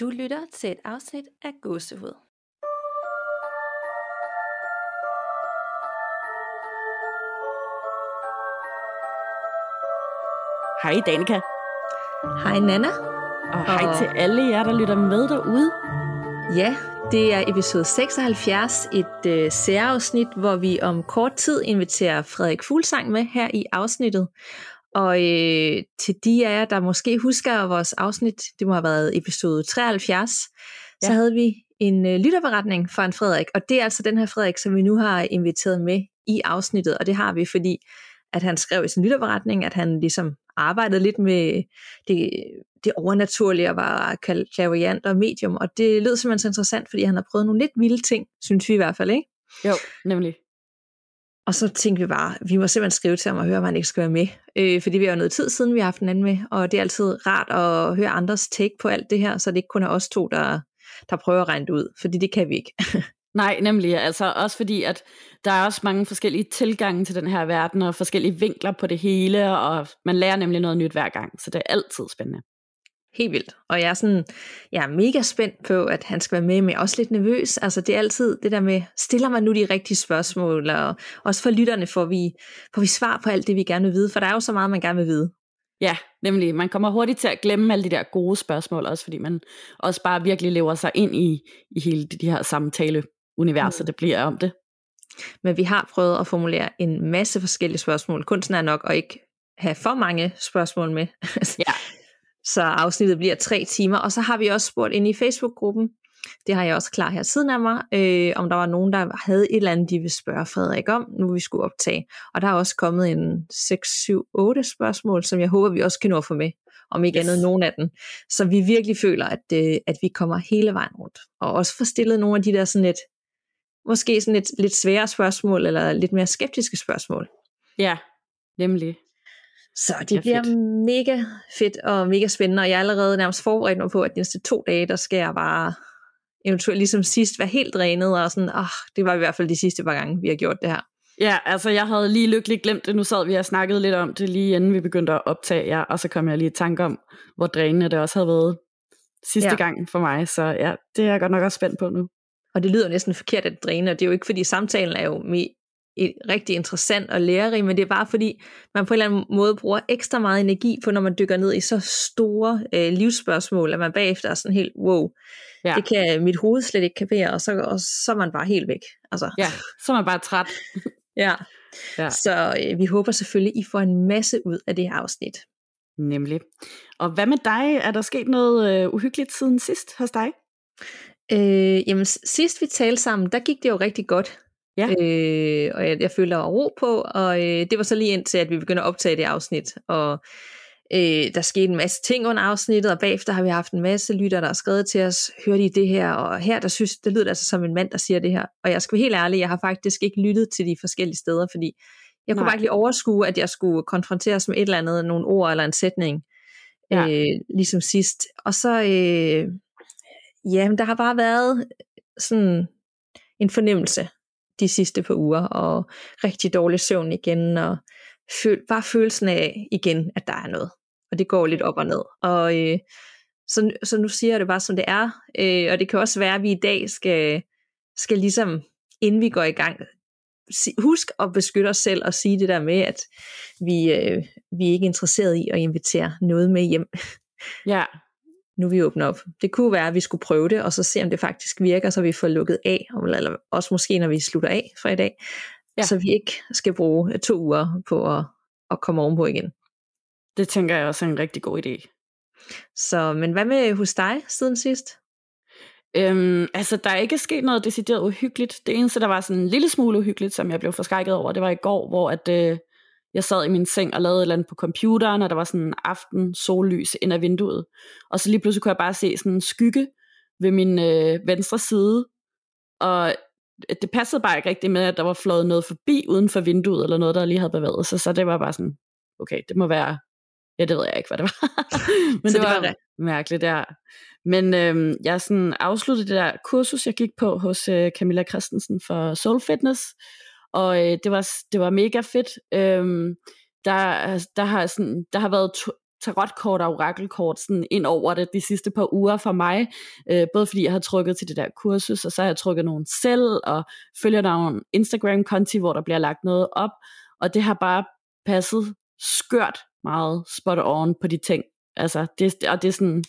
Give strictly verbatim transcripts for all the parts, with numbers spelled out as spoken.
Du lytter til et afsnit af Gåsehud. Hej Danica. Hej Nanna. Og hej og... til alle jer, der lytter med derude. Ja, det er episode seksoghalvfjerds, et øh, særafsnit, hvor vi om kort tid inviterer Frederik Fuglsang med her i afsnittet. Og øh, til de af jer, der måske husker vores afsnit, det må have været episode treoghalvfjerds, ja. Så havde vi en øh, lytterberetning fra en Frederik. Og det er altså den her Frederik, som vi nu har inviteret med i afsnittet. Og det har vi, fordi at han skrev i sin lytterberetning, at han ligesom arbejdede lidt med det, det overnaturlige og var clairvoyant og medium. Og det lød simpelthen så interessant, fordi han har prøvet nogle lidt vilde ting, synes vi i hvert fald, ikke? Jo, nemlig. Og så tænkte vi bare, vi må simpelthen skrive til ham og høre, om han ikke skal være med. Øh, fordi vi har jo noget tid siden, vi har haft en anden med, og det er altid rart at høre andres take på alt det her, så det ikke kun er os to, der, der prøver at regne det ud, fordi det kan vi ikke. Nej, nemlig. Altså også fordi, at der er også mange forskellige tilgange til den her verden, og forskellige vinkler på det hele, og man lærer nemlig noget nyt hver gang, så det er altid spændende. Helt vildt. Og jeg er, sådan, jeg er mega spændt på, at han skal være med, men også lidt nervøs. Altså det er altid det der med, stiller man nu de rigtige spørgsmål, og også for lytterne får vi, får vi svar på alt det, vi gerne vil vide, for der er jo så meget, man gerne vil vide. Ja, nemlig. Man kommer hurtigt til at glemme alle de der gode spørgsmål, også fordi man også bare virkelig lever sig ind i, i hele de her samtaleuniverser, mm. det bliver om det. Men vi har prøvet at formulere en masse forskellige spørgsmål. Kunsten er nok at ikke have for mange spørgsmål med. Ja. Så afsnittet bliver tre timer, og så har vi også spurgt inde i Facebook-gruppen, det har jeg også klar her siden af mig, øh, om der var nogen, der havde et eller andet, de ville spørge Frederik om, nu vi skulle optage. Og der er også kommet en seks, syv, otte spørgsmål, som jeg håber, vi også kan nå at få med, om ikke yes. andet nogen af dem. Så vi virkelig føler, at, øh, at vi kommer hele vejen rundt, og også får stillet nogle af de der sådan lidt, måske sådan lidt, lidt svære spørgsmål, eller lidt mere skeptiske spørgsmål. Ja, nemlig. Så det, det bliver fedt. Mega fedt og mega spændende, og jeg er allerede nærmest forberedt mig på, at de næste to dage, der skal jeg bare eventuelt ligesom sidst være helt drænet, og sådan, oh, det var i hvert fald de sidste par gange, vi har gjort det her. Ja, altså jeg havde lige lykkeligt glemt det, nu sad vi og snakkede lidt om det, lige inden vi begyndte at optage jer, og så kom jeg lige i tanke om, hvor drænende det også havde været sidste ja. gang for mig, så ja, det er jeg godt nok også spændt på nu. Og det lyder næsten forkert at dræne, og det er jo ikke, fordi samtalen er jo med rigtig interessant og lærerig, men det er bare fordi, man på en eller anden måde bruger ekstra meget energi på, når man dykker ned i så store øh, livsspørgsmål, at man bagefter er sådan helt, wow, ja. det kan mit hoved slet ikke kapere, og så, og så er man bare helt væk. Altså. Ja, så er man bare træt. ja. ja, så øh, vi håber selvfølgelig, I får en masse ud af det her afsnit. Nemlig. Og hvad med dig? Er der sket noget øh, uhyggeligt siden sidst hos dig? Øh, jamen, sidst vi talte sammen, der gik det jo rigtig godt. Ja. Øh, og jeg, jeg følte der var ro på, og øh, det var så lige indtil, at vi begyndte at optage det afsnit, og øh, der skete en masse ting under afsnittet, og bagefter har vi haft en masse lytter, der har skrevet til os, hørte I det her, og her der synes, det lyder altså som en mand, der siger det her, og jeg skal være helt ærlig, jeg har faktisk ikke lyttet til de forskellige steder, fordi jeg kunne Nej. bare ikke lige overskue, at jeg skulle konfronteres med et eller andet, nogle ord eller en sætning, ja. øh, ligesom sidst, og så, øh, jamen der har bare været sådan en fornemmelse, de sidste par uger, og rigtig dårlig søvn igen, og føl, bare følelsen af igen, at der er noget. Og det går lidt op og ned. Og øh, så, så nu siger jeg det bare, som det er. Øh, og det kan også være, at vi i dag skal, skal ligesom, inden vi går i gang, husk at beskytte os selv, og sige det der med, at vi, øh, vi er ikke interesseret i at invitere noget med hjem. Ja. Nu vi åbner op. Det kunne være, at vi skulle prøve det, og så se, om det faktisk virker, så vi får lukket af, eller også måske, når vi slutter af fra i dag, ja. så vi ikke skal bruge to uger på at, at komme ovenpå igen. Det tænker jeg også er en rigtig god idé. Så, men hvad med hos dig siden sidst? Øhm, altså, der er ikke sket noget decideret uhyggeligt. Det eneste, der var sådan en lille smule uhyggeligt, som jeg blev forskrækket over, det var i går, hvor at... Øh, jeg sad i min seng og lavede et eller andet på computeren, og der var sådan en aften sollys ind ad vinduet. Og så lige pludselig kunne jeg bare se sådan en skygge ved min øh, venstre side. Og det passede bare ikke rigtigt med, at der var flået noget forbi uden for vinduet, eller noget, der lige havde bevæget sig. Så det var bare sådan, okay, det må være... Ja, det ved jeg ikke, hvad det var. Men så det var, det var mærkeligt, ja. Men øh, jeg sådan afsluttede det der kursus, jeg gik på hos øh, Camilla Christensen for Soul Fitness. Og øh, det, var, det var mega fedt. Øhm, der, der, har sådan, der har været to, tarotkort og orakelkort sådan ind over det de sidste par uger for mig, øh, både fordi jeg har trykket til det der kursus, og så har jeg trykket nogen selv, og følger nogle Instagram-konti, hvor der bliver lagt noget op, og det har bare passet skørt meget spot on på de ting, altså, det, og det er sådan,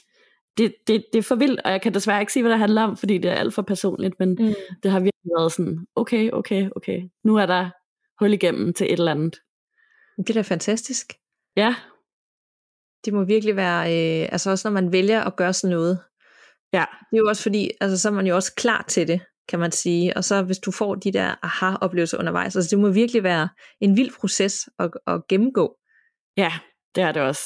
det, det, det er for vildt, og jeg kan desværre ikke sige, hvad det handler om, fordi det er alt for personligt, men mm. det har virkelig været sådan, okay, okay, okay, nu er der hul igennem til et eller andet. Det er da fantastisk. Ja. Det må virkelig være, øh, altså også når man vælger at gøre sådan noget. Ja. Det er jo også fordi, altså så er man jo også klar til det, kan man sige. Og så hvis du får de der aha-oplevelser undervejs, altså det må virkelig være en vild proces at, at gennemgå. Ja, det er det også.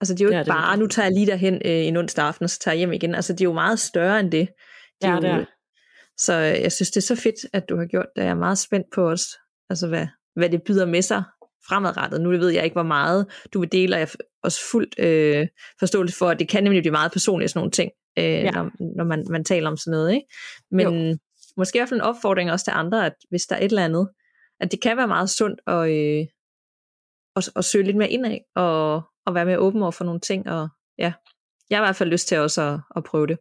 Altså det er jo det ikke er bare, det. Nu tager jeg lige derhen øh, en onsdag aften, og så tager jeg hjem igen. Altså det er jo meget større end det. det, ja, jo, det er. Så jeg synes, det er så fedt, at du har gjort det. Jeg er meget spændt på os, altså hvad, hvad det byder med sig fremadrettet. Nu ved jeg ikke, hvor meget du vil dele, og jeg er også fuldt øh, forståelse for, at det kan nemlig blive meget personligt, sådan nogle ting, øh, ja. når, når man, man taler om sådan noget. Ikke? Men jo. Måske i hvert fald en opfordring også til andre, at hvis der er et eller andet, at det kan være meget sundt at, øh, at, at søge lidt mere indad, og, og være mere åben over for nogle ting. Og, ja. Jeg har i hvert fald lyst til også at, at prøve det.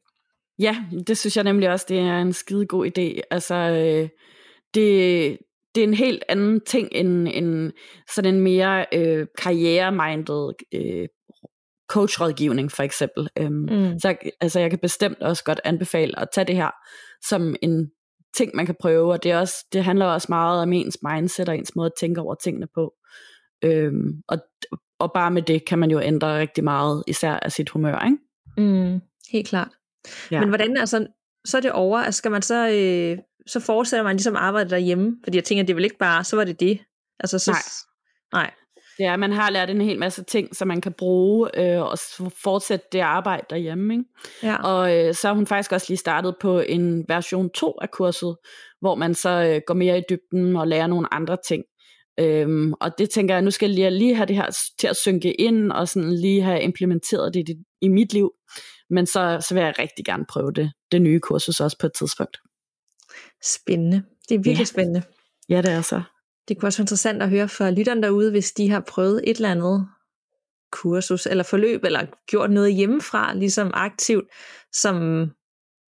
Ja, det synes jeg nemlig også, det er en skide god idé. Altså, øh, det... Det er en helt anden ting end, end sådan en mere øh, karrieremindet øh, coachrådgivning for eksempel. Øhm, mm. Så altså, jeg kan bestemt også godt anbefale at tage det her som en ting, man kan prøve, og det, er også, det handler også meget om ens mindset og ens måde at tænke over tingene på. Øhm, og, og bare med det kan man jo ændre rigtig meget, især af sit humør, ikke? Mm, helt klart. Ja. Men hvordan altså, så er det over? Altså, skal man så... Øh... så fortsætter man ligesom arbejdet derhjemme, fordi jeg tænker, det er vel ikke bare, så var det det. Altså, så, nej. nej. Det er, man har lært en hel masse ting, som man kan bruge øh, og fortsætte det arbejde derhjemme. Ikke? Ja. Og øh, så har hun faktisk også lige startet på en version to af kurset, hvor man så øh, går mere i dybden og lærer nogle andre ting. Øhm, og det tænker jeg, nu skal jeg lige have det her til at synke ind, og sådan lige have implementeret det i, i mit liv. Men så, så vil jeg rigtig gerne prøve det, det nye kursus også på et tidspunkt. Spændende. Det er virkelig ja. spændende. Ja, det er så. Det kunne også være interessant at høre fra lytterne derude, hvis de har prøvet et eller andet kursus eller forløb, eller gjort noget hjemmefra, ligesom aktivt, som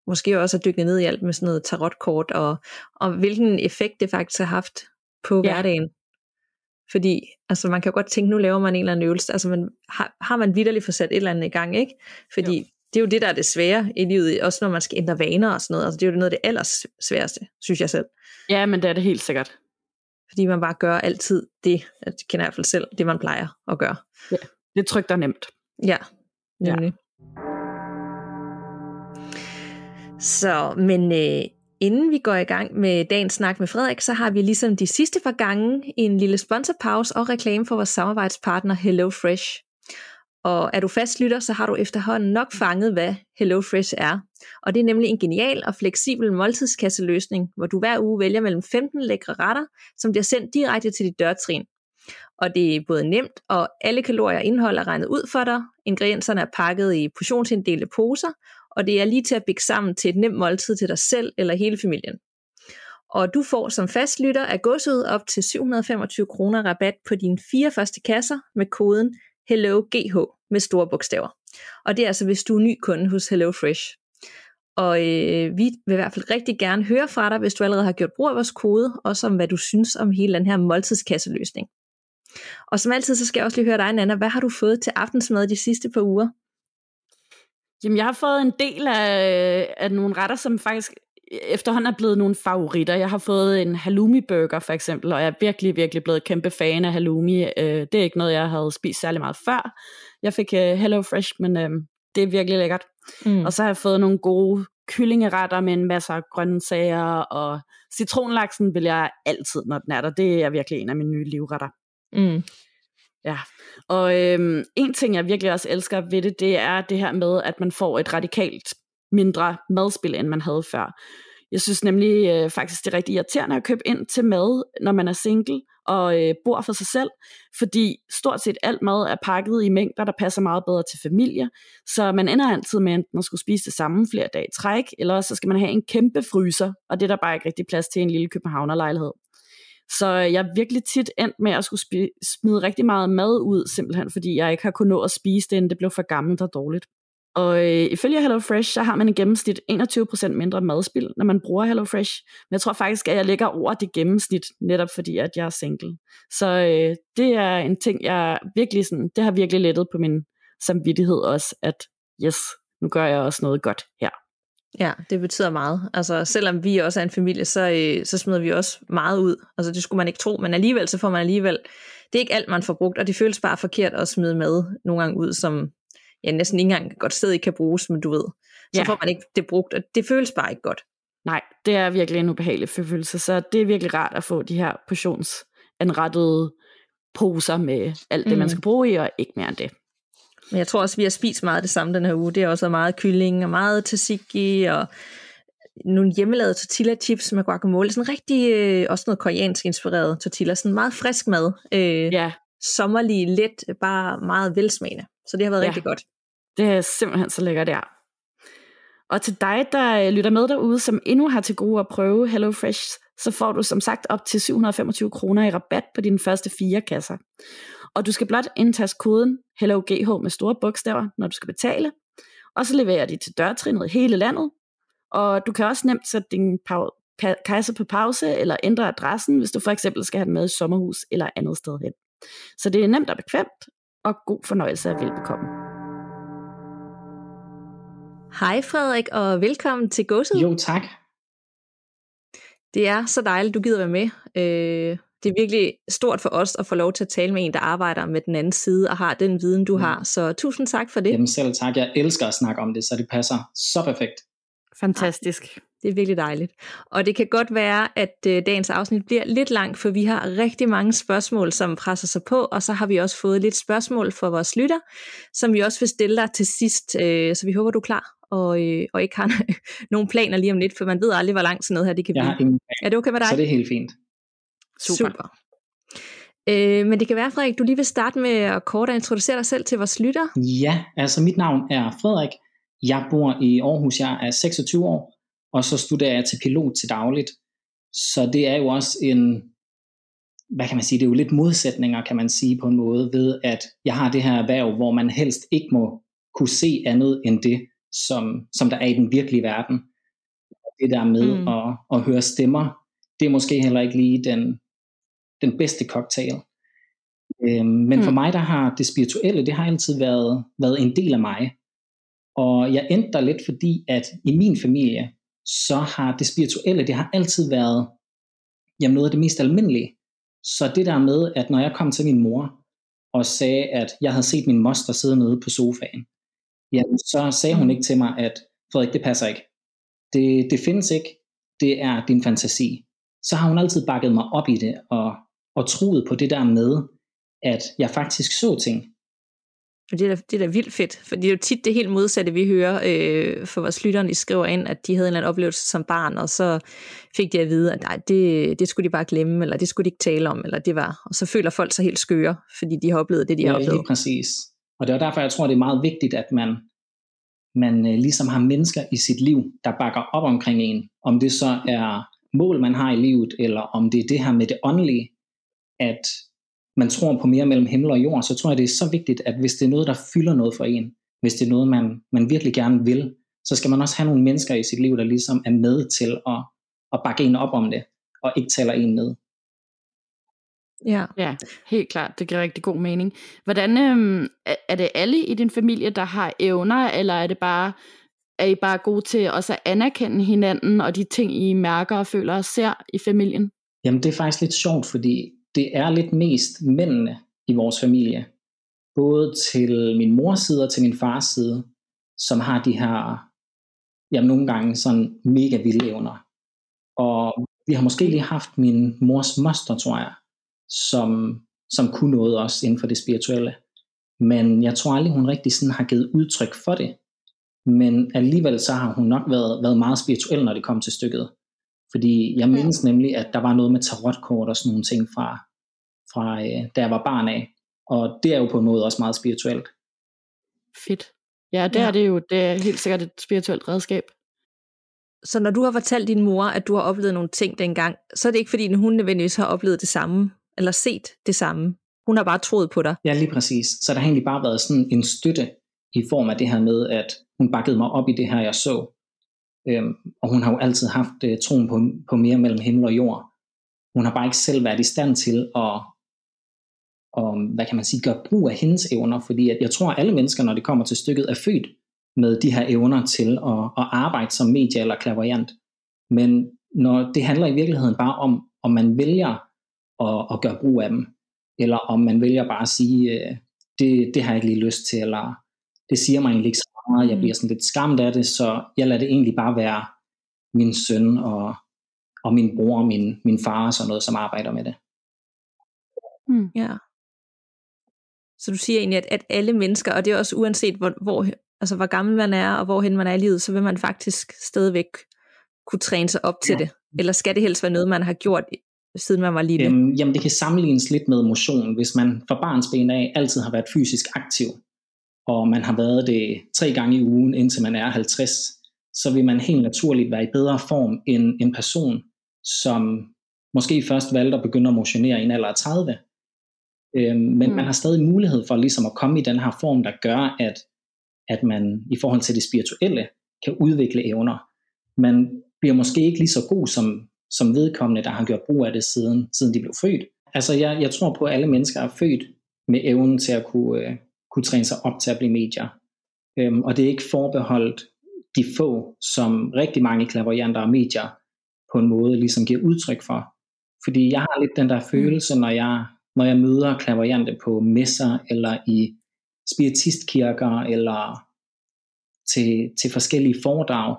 måske også har dykket ned i alt med sådan noget tarotkort, og, og hvilken effekt det faktisk har haft på ja. hverdagen. Fordi altså, man kan godt tænke, nu laver man en eller anden øvelse, altså man, har, har man vitterligt fået sat et eller andet i gang, ikke? Fordi jo. Det er jo det, der er det svære i livet, også når man skal ændre vaner og sådan noget. Altså, det er jo noget af det allersværeste, synes jeg selv. Ja, men det er det helt sikkert. Fordi man bare gør altid det, at det kender jeg i hvert fald selv, det man plejer at gøre. Ja, det er trygt og nemt. Ja, nemlig. Ja. Så, men øh, inden vi går i gang med dagens snak med Frederik, så har vi ligesom de sidste par gange en lille sponsorpause og reklame for vores samarbejdspartner HelloFresh. Og er du fastlytter, så har du efterhånden nok fanget, hvad HelloFresh er. Og det er nemlig en genial og fleksibel måltidskasseløsning, hvor du hver uge vælger mellem femten lækre retter, som bliver sendt direkte til dit dørtrin. Og det er både nemt, og alle kalorier og indhold er regnet ud for dig. Ingredienserne er pakket i portionsinddelte poser, og det er lige til at bygge sammen til et nemt måltid til dig selv eller hele familien. Og du får som fastlytter af Gåsehud op til syv hundrede og femogtyve kroner rabat på dine fire første kasser med koden HelloGH med store bogstaver. Og det er altså, hvis du er ny kunde hos HelloFresh. Og øh, vi vil i hvert fald rigtig gerne høre fra dig, hvis du allerede har gjort brug af vores kode, og om hvad du synes om hele den her måltidskasseløsning. Og som altid, så skal jeg også lige høre dig, Nanna. Hvad har du fået til aftensmad de sidste par uger? Jamen, jeg har fået en del af, af nogle retter, som faktisk efterhånden er blevet nogle favoritter. Jeg har fået en halloumi-burger for eksempel, og jeg er virkelig, virkelig blevet kæmpe fan af halloumi. Det er ikke noget, jeg havde spist særlig meget før. Jeg fik HelloFresh, men det er virkelig lækkert. Mm. Og så har jeg fået nogle gode kyllingeretter med en masse grøntsager, og citronlaksen vil jeg altid, når den er der. Det er virkelig en af mine nye livretter. Mm. Ja, og øhm, en ting, jeg virkelig også elsker ved det, det er det her med, at man får et radikalt mindre madspil, end man havde før. Jeg synes nemlig øh, faktisk, det er rigtig irriterende at købe ind til mad, når man er single og øh, bor for sig selv, fordi stort set alt mad er pakket i mængder, der passer meget bedre til familier, så man ender altid med enten at skulle spise det samme flere dage i træk, eller så skal man have en kæmpe fryser, og det er der bare ikke rigtig plads til i en lille københavnerlejlighed. Så jeg er virkelig tit endt med at skulle spi- smide rigtig meget mad ud, simpelthen fordi jeg ikke har kunnet nå at spise det, inden det blev for gammelt og dårligt. Og øh, ifølge HelloFresh, så har man i gennemsnit enogtyve procent mindre madspild, når man bruger HelloFresh. Men jeg tror faktisk, at jeg ligger over det gennemsnit, netop fordi, at jeg er single. Så øh, det er en ting, jeg virkelig sådan, det har virkelig lettet på min samvittighed også, at yes, nu gør jeg også noget godt her. Ja, det betyder meget. Altså, selvom vi også er en familie, så, øh, så smider vi også meget ud. Altså, det skulle man ikke tro, men alligevel, så får man alligevel, det er ikke alt, man får brugt, og det føles bare forkert at smide mad nogle gange ud, som ja, næsten ikke engang godt sted ikke kan bruges, men du ved. Så ja. Får man ikke det brugt, og det føles bare ikke godt. Nej, det er virkelig en ubehagelig følelse, så det er virkelig rart at få de her portionsanrettede poser med alt det, mm. man skal bruge i, og ikke mere end det. Men jeg tror også, vi har spist meget det samme den her uge. Det er også meget kylling og meget tzatziki og nogle hjemmelavede tortilla chips med guacamole. Sådan rigtig, øh, også noget koreansk inspireret tortilla. Sådan meget frisk mad. Øh, ja. Sommerlig, let, bare meget velsmagende. Så det har været ja. Rigtig godt. Det er simpelthen så lækkert, det er. Og til dig, der lytter med derude, som endnu har til gode at prøve HelloFresh, så får du som sagt op til syv hundrede og femogtyve kroner i rabat på dine første fire kasser. Og du skal blot indtaste koden HelloGH med store bogstaver, når du skal betale. Og så leverer de til dørtrinnet i hele landet. Og du kan også nemt sætte din pau- pa- kasse på pause eller ændre adressen, hvis du for eksempel skal have den med i sommerhus eller andet sted hen. Så det er nemt og bekvemt, og god fornøjelse og velbekomme. Hej Frederik, og velkommen til Gåsehud. Jo tak. Det er så dejligt, du gider være med. Øh, det er virkelig stort for os at få lov til at tale med en, der arbejder med den anden side og har den viden, du mm. har. Så tusind tak for det. Jamen selv tak. Jeg elsker at snakke om det, så det passer så perfekt. Fantastisk. Det er virkelig dejligt. Og det kan godt være, at dagens afsnit bliver lidt langt, for vi har rigtig mange spørgsmål, som presser sig på, og så har vi også fået lidt spørgsmål fra vores lytter, som vi også vil stille dig til sidst, så vi håber, du er klar og, og ikke har nogen planer lige om lidt, for man ved aldrig, hvor langt sådan noget her det kan blive. Jeg har ingen plan. Er det okay med dig? Så det er helt fint. Super. Super. Øh, men det kan være, Frederik, du lige vil starte med at kort og introducere dig selv til vores lytter. Ja, altså mit navn er Frederik. Jeg bor i Aarhus, jeg er seksogtyve år, og så studerer jeg til pilot til dagligt. Så det er jo også en, hvad kan man sige, det er jo lidt modsætninger, kan man sige på en måde, ved at jeg har det her erhverv, hvor man helst ikke må kunne se andet end det, som, som der er i den virkelige verden. Det der med mm. at, at høre stemmer, det er måske heller ikke lige den, den bedste cocktail. Øhm, men mm. for mig, der har det spirituelle, det har altid været, været en del af mig. Og jeg endte der lidt, fordi at i min familie, så har det spirituelle, det har altid været jamen noget af det mest almindelige. Så det der med, at når jeg kom til min mor og sagde, at jeg havde set min moster sidde nede på sofaen, jamen så sagde hun ikke til mig, at Frederik, det passer ikke. Det, det findes ikke. Det er din fantasi. Så har hun altid bakket mig op i det og, og troet på det der med, at jeg faktisk så ting. Og det er, da, det er da vildt fedt, for det er jo tit det helt modsatte, vi hører øh, for vores lytterne, de skriver ind, at de havde en eller anden oplevelse som barn, og så fik de at vide, at nej, det, det skulle de bare glemme, eller det skulle de ikke tale om, eller det var, og så føler folk sig helt skøre, fordi de har oplevet det, de ja, har oplevet. Ja, præcis. Og det er derfor, jeg tror, det er meget vigtigt, at man, man øh, ligesom har mennesker i sit liv, der bakker op omkring en, om det så er mål, man har i livet, eller om det er det her med det åndelige, at man tror på mere mellem himmel og jord, så tror jeg, det er så vigtigt, at hvis det er noget, der fylder noget for en, hvis det er noget, man, man virkelig gerne vil, så skal man også have nogle mennesker i sit liv, der ligesom er med til at, at bakke en op om det, og ikke taler en ned. Ja, ja helt klart. Det giver rigtig god mening. Hvordan, øhm, er det alle i din familie, der har evner, eller er det bare, er I bare gode til også at anerkende hinanden, og de ting, I mærker og føler og ser i familien? Jamen, det er faktisk lidt sjovt, fordi det er lidt mest mændene i vores familie, både til min mors side og til min fars side, som har de her, jamen nogle gange sådan mega vilde evner. Og vi har måske lige haft min mors moster, tror jeg, som, som kunne noget også inden for det spirituelle. Men jeg tror aldrig, hun rigtig sådan har givet udtryk for det. Men alligevel så har hun nok været, været meget spirituel, når det kom til stykket. Fordi jeg mindes nemlig, at der var noget med tarotkort og sådan nogle ting fra, fra da jeg var barn af. Og det er jo på en måde også meget spirituelt. Fedt. Ja, det ja. Er det jo. Det er helt sikkert et spirituelt redskab. Så når du har fortalt din mor, at du har oplevet nogle ting dengang, så er det ikke fordi, hun nødvendigvis har oplevet det samme, eller set det samme. Hun har bare troet på dig. Ja, lige præcis. Så der har egentlig bare været sådan en støtte i form af det her med, at hun bakkede mig op i det her, jeg så. Øhm, og hun har jo altid haft øh, troen på, på mere mellem himmel og jord. Hun har bare ikke selv været i stand til at, og, hvad kan man sige, gøre brug af hendes evner, fordi at jeg tror, at alle mennesker, når det kommer til stykket, er født med de her evner til at, at arbejde som medie eller clairvoyant. Men når det handler i virkeligheden bare om, om man vælger at, at gøre brug af dem, eller om man vælger bare at sige, øh, det, det har jeg ikke lige lyst til, eller det siger mig egentlig ikke så meget, jeg bliver sådan lidt skræmt af det, så jeg lader det egentlig bare være min søn og, og min bror og min, min far og sådan noget, som arbejder med det. Mm. Ja. Så du siger egentlig, at, at alle mennesker, og det er også uanset hvor, hvor, altså hvor gammel man er, og hvorhen man er i livet, så vil man faktisk stadigvæk kunne træne sig op til ja. det. Eller skal det helst være noget, man har gjort, siden man var lille? Øhm, jamen det kan sammenlignes lidt med motion. Hvis man fra barnsben af altid har været fysisk aktiv, og man har været det tre gange i ugen, indtil man er halvtreds, så vil man helt naturligt være i bedre form end en person, som måske først valgte at begynde at motionere i en alder af tredive. Men man har stadig mulighed for ligesom at komme i den her form, der gør, at, at man i forhold til det spirituelle kan udvikle evner. Man bliver måske ikke lige så god som, som vedkommende, der har gjort brug af det, siden, siden de blev født. Altså jeg, jeg tror på, at alle mennesker er født med evnen til at kunne, øh, kunne træne sig op til at blive medier. Øhm, og det er ikke forbeholdt de få, som rigtig mange clairvoyanter og medier på en måde ligesom giver udtryk for. Fordi jeg har lidt den der følelse, når jeg... når jeg møder clairvoyante på messer, eller i spiritistkirker, eller til, til forskellige foredrag,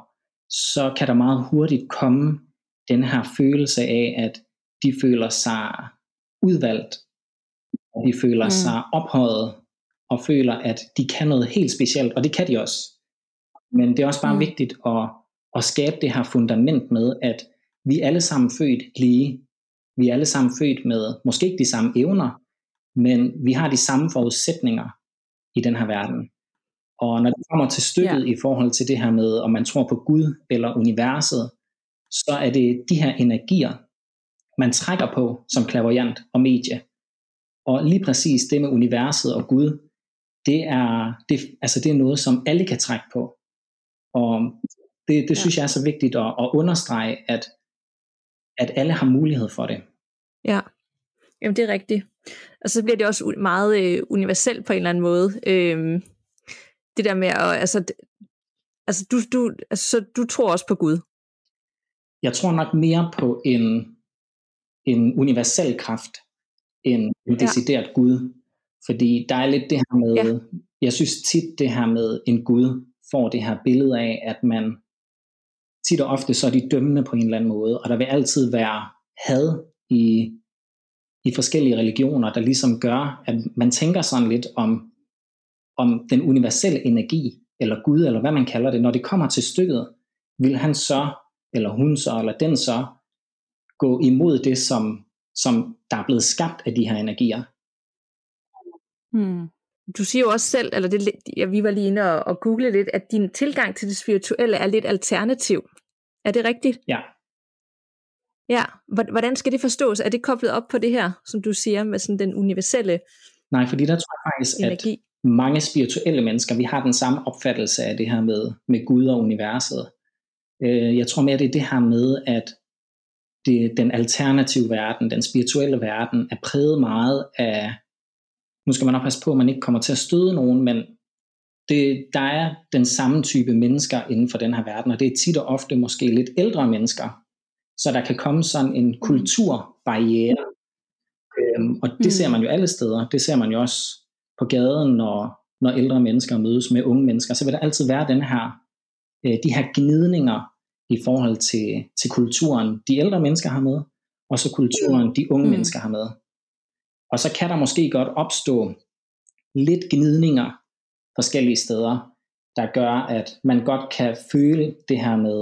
så kan der meget hurtigt komme den her følelse af, at de føler sig udvalgt, de føler mm. sig ophøjet, og føler, at de kan noget helt specielt, og det kan de også. Men det er også bare mm. vigtigt at, at skabe det her fundament med, at vi alle sammen født lige. Vi er alle sammen født med måske ikke de samme evner, men vi har de samme forudsætninger i den her verden. Og når det kommer til stykket yeah. i forhold til det her med, om man tror på Gud eller universet, så er det de her energier, man trækker på som clairvoyant og medie. Og lige præcis det med universet og Gud, det er, det, altså det er noget, som alle kan trække på. Og det, det yeah. synes jeg er så vigtigt at, at understrege, at at alle har mulighed for det. Ja, jamen det er rigtigt. Og så bliver det også meget øh, universelt på en eller anden måde. Øhm, det der med, at, altså, altså, du, du, altså, du tror også på Gud? Jeg tror nok mere på en, en universel kraft, end en decideret ja. Gud. Fordi der er lidt det her med, ja. jeg synes tit det her med en Gud, får det her billede af, at man tit og ofte så er de dømmende på en eller anden måde, og der vil altid være had i, i forskellige religioner, der ligesom gør, at man tænker sådan lidt om, om den universelle energi, eller Gud, eller hvad man kalder det, når det kommer til stykket, vil han så, eller hun så, eller den så, gå imod det, som, som der er blevet skabt af de her energier. Hmm. Du siger jo også selv, eller det, ja, vi var lige inde og, og google lidt, at din tilgang til det spirituelle er lidt alternativ. Er det rigtigt? Ja. Ja, hvordan skal det forstås? Er det koblet op på det her, som du siger, med sådan den universelle Nej, fordi der tror jeg faktisk, energi. At mange spirituelle mennesker, vi har den samme opfattelse af det her med, med Gud og universet. Jeg tror mere, det er det her med, at det, den alternative verden, den spirituelle verden, er præget meget af. Nu skal man nok passe på, at man ikke kommer til at støde nogen, men det, der er den samme type mennesker inden for den her verden, og det er tit og ofte måske lidt ældre mennesker, så der kan komme sådan en kulturbarriere. Øhm, og det ser man jo alle steder. Det ser man jo også på gaden, når, når ældre mennesker mødes med unge mennesker. Så vil der altid være den her, øh, de her gnidninger i forhold til, til kulturen, de ældre mennesker har med, og så kulturen, de unge mm. mennesker har med. Og så kan der måske godt opstå lidt gnidninger forskellige steder, der gør, at man godt kan føle det her med.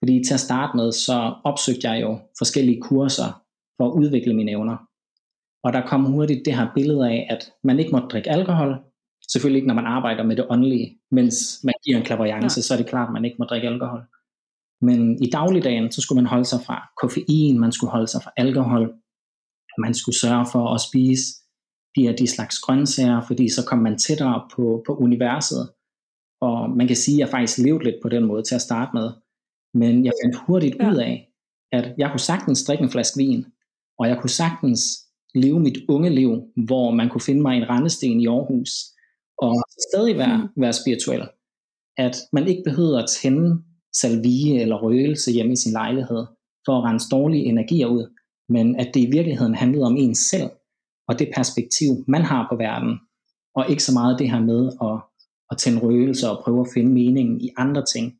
Fordi til at starte med, så opsøgte jeg jo forskellige kurser for at udvikle mine evner. Og der kom hurtigt det her billede af, at man ikke måtte drikke alkohol. Selvfølgelig ikke, når man arbejder med det åndelige, mens man giver en clairvoyance, ja. så er det klart, at man ikke må drikke alkohol. Men i dagligdagen, så skulle man holde sig fra koffein, man skulle holde sig fra alkohol, man skulle sørge for at spise de her de slags grøntsager, fordi så kom man tættere på, på universet. Og man kan sige, at jeg faktisk levede lidt på den måde til at starte med. Men jeg fandt hurtigt ud af, at jeg kunne sagtens drikke en flaske vin, og jeg kunne sagtens leve mit unge liv, hvor man kunne finde mig en rendesten i Aarhus, og stadig være, være spirituel. At man ikke behøver at tænde salvie eller røgelse hjemme i sin lejlighed, for at rense dårlige energier ud, men at det i virkeligheden handlede om en selv, og det perspektiv, man har på verden, og ikke så meget det her med at, at tænde røgelse og prøve at finde meningen i andre ting.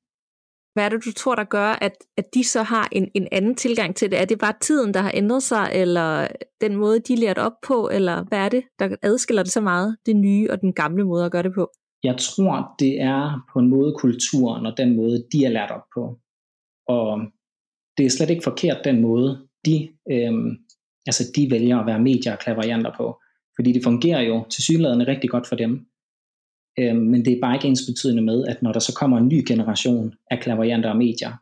Hvad er det, du tror, der gør, at, at de så har en, en anden tilgang til det? Er det bare tiden, der har ændret sig, eller den måde, de lærte op på, eller hvad er det, der adskiller det så meget, det nye og den gamle måde at gøre det på? Jeg tror, det er på en måde kulturen og den måde, de er lært op på. Og det er slet ikke forkert den måde, de, øhm, altså de vælger at være medier og klaverianter på. Fordi det fungerer jo tilsyneladende rigtig godt for dem. Øhm, men det er bare ikke ensbetydende med, at når der så kommer en ny generation af klaverianter og medier,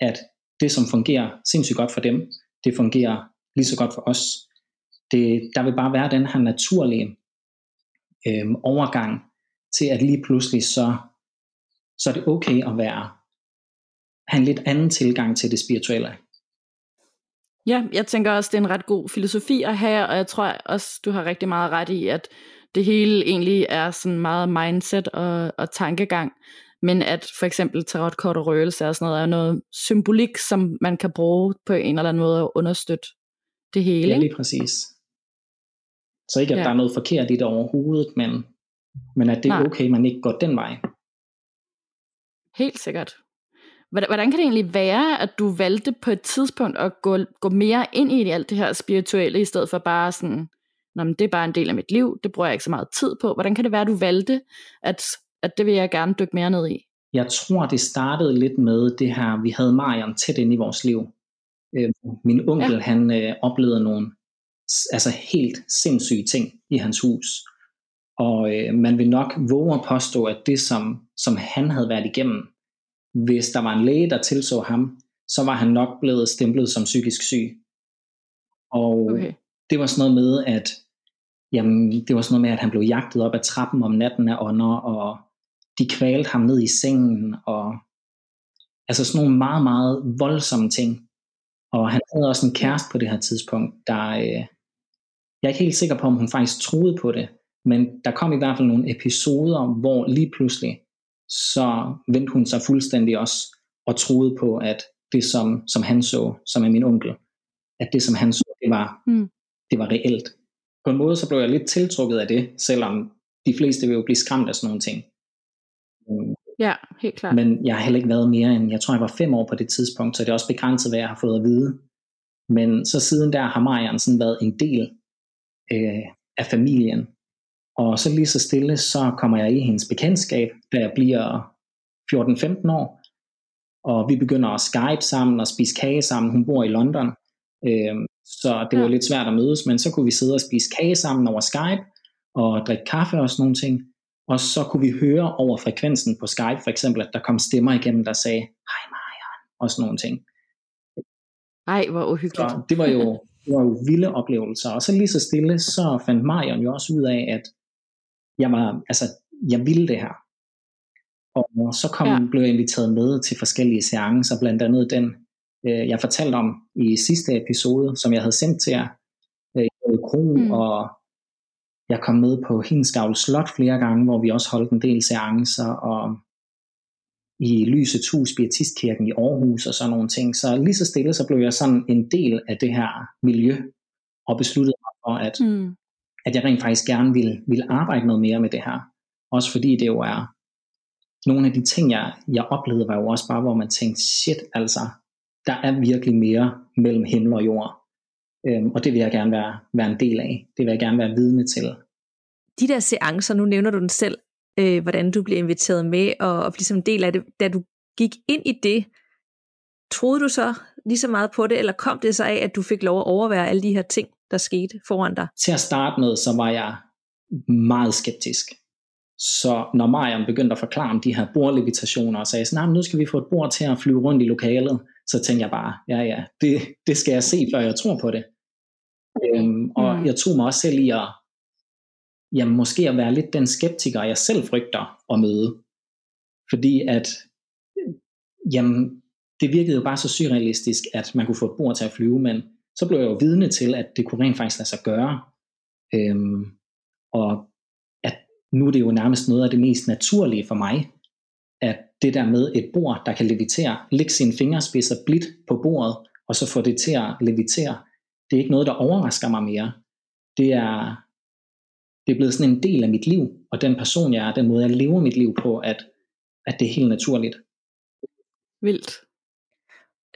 at det, som fungerer sindssygt godt for dem, det fungerer lige så godt for os. Det, der vil bare være den her naturlige øhm, overgang, til at lige pludselig så, så er det okay at være, have en lidt anden tilgang til det spirituelle. Ja, jeg tænker også, det er en ret god filosofi at have, og jeg tror også, du har rigtig meget ret i, at det hele egentlig er sådan meget mindset og, og tankegang, men at for eksempel tarotkort og røgelse og sådan noget, er noget symbolik, som man kan bruge på en eller anden måde at understøtte det hele. Ja, lige præcis. Så ikke, at ja. Der er noget forkert i det overhovedet, men Men at det er okay, man ikke går den vej. Helt sikkert. Hvordan kan det egentlig være, at du valgte på et tidspunkt at gå, gå mere ind i alt det her spirituelle, i stedet for bare sådan, nå, men det er bare en del af mit liv, det bruger jeg ikke så meget tid på. Hvordan kan det være, at du valgte, at, at det vil jeg gerne dykke mere ned i? Jeg tror, det startede lidt med det her, vi havde Marianne tæt inde i vores liv. Min onkel, ja. han øh, oplevede nogle altså helt sindssyge ting i hans hus. Og øh, man vil nok våge at påstå, at det, som, som han havde været igennem, hvis der var en læge, der tilså ham, så var han nok blevet stemplet som psykisk syg. Og okay. det var sådan noget med, at jamen, det var sådan noget med, at han blev jagtet op ad trappen om natten af ånder, og de kvalte ham ned i sengen, og altså sådan nogle meget, meget voldsomme ting. Og han havde også en kæreste på det her tidspunkt, der øh, jeg er ikke helt sikker på, om hun faktisk troede på det, men der kom i hvert fald nogle episoder, hvor lige pludselig, så vendte hun sig fuldstændig også, og troede på, at det som, som han så, som er min onkel, at det som han så, det var, mm. det var reelt. På en måde så blev jeg lidt tiltrukket af det, selvom de fleste vil jo blive skræmt af sådan nogle ting. Ja, helt klart. Men jeg har heller ikke været mere end, jeg tror jeg var fem år på det tidspunkt, så det er også begrænset, hvad jeg har fået at vide. Men så siden der har Marianne sådan været en del øh, af familien. Og så lige så stille, så kommer jeg i hendes bekendtskab, da jeg bliver fjorten femten år. Og vi begynder at Skype sammen og spise kage sammen. Hun bor i London, øhm, så det var lidt svært at mødes. Men så kunne vi sidde og spise kage sammen over Skype og drikke kaffe og sådan nogle ting. Og så kunne vi høre over frekvensen på Skype, for eksempel, at der kom stemmer igennem, der sagde, hej Marianne, og sådan nogle ting. Ej, hvor uhyggeligt. Så det var jo, det var jo vilde oplevelser. Og så lige så stille, så fandt Marianne jo også ud af, at Jeg, var, altså, jeg ville det her. Og så kom, ja. blev jeg inviteret med til forskellige seancer, blandt andet den, øh, jeg fortalte om i sidste episode, som jeg havde sendt til jer. Øh, i Kro, mm. og jeg kom med på Hindsgavl Slot flere gange, hvor vi også holdt en del seancer, og i Lysets Hus, Spiritistkirken i Aarhus, og sådan nogle ting. Så lige så stille, så blev jeg sådan en del af det her miljø, og besluttede mig for, at mm. at jeg rent faktisk gerne ville, ville arbejde noget mere med det her. Også fordi det jo er, nogle af de ting, jeg, jeg oplevede, var jo også bare, hvor man tænkte, shit altså, der er virkelig mere mellem himmel og jord. Øhm, og det vil jeg gerne være, være en del af. Det vil jeg gerne være vidne til. De der seancer, nu nævner du den selv, øh, hvordan du blev inviteret med, og, og blev som en del af det. Da du gik ind i det, troede du så lige så meget på det, eller kom det så af, at du fik lov at overvære alle de her ting, der skete foran dig? Til at starte med, så var jeg meget skeptisk. Så når Marianne begyndte at forklare om de her bordlevitationer og sagde sådan, nah, nu skal vi få et bord til at flyve rundt i lokalet, så tænkte jeg bare, ja ja, det, det skal jeg se, før jeg tror på det. Okay. Øhm, og mm. jeg tog mig også selv i at, ja, måske at være lidt den skeptiker, jeg selv frygter at møde. Fordi at, jamen, det virkede jo bare så surrealistisk, at man kunne få et bord til at flyve, men så blev jeg jo vidne til, at det kunne rent faktisk lade sig gøre. Øhm, og nu er det jo nærmest noget af det mest naturlige for mig, at det der med et bord, der kan levitere, lægge sine fingerspidser blidt på bordet, og så få det til at levitere, det er ikke noget, der overrasker mig mere. Det er, det er blevet sådan en del af mit liv, og den person jeg er, den måde jeg lever mit liv på, at, at det er helt naturligt. Vildt.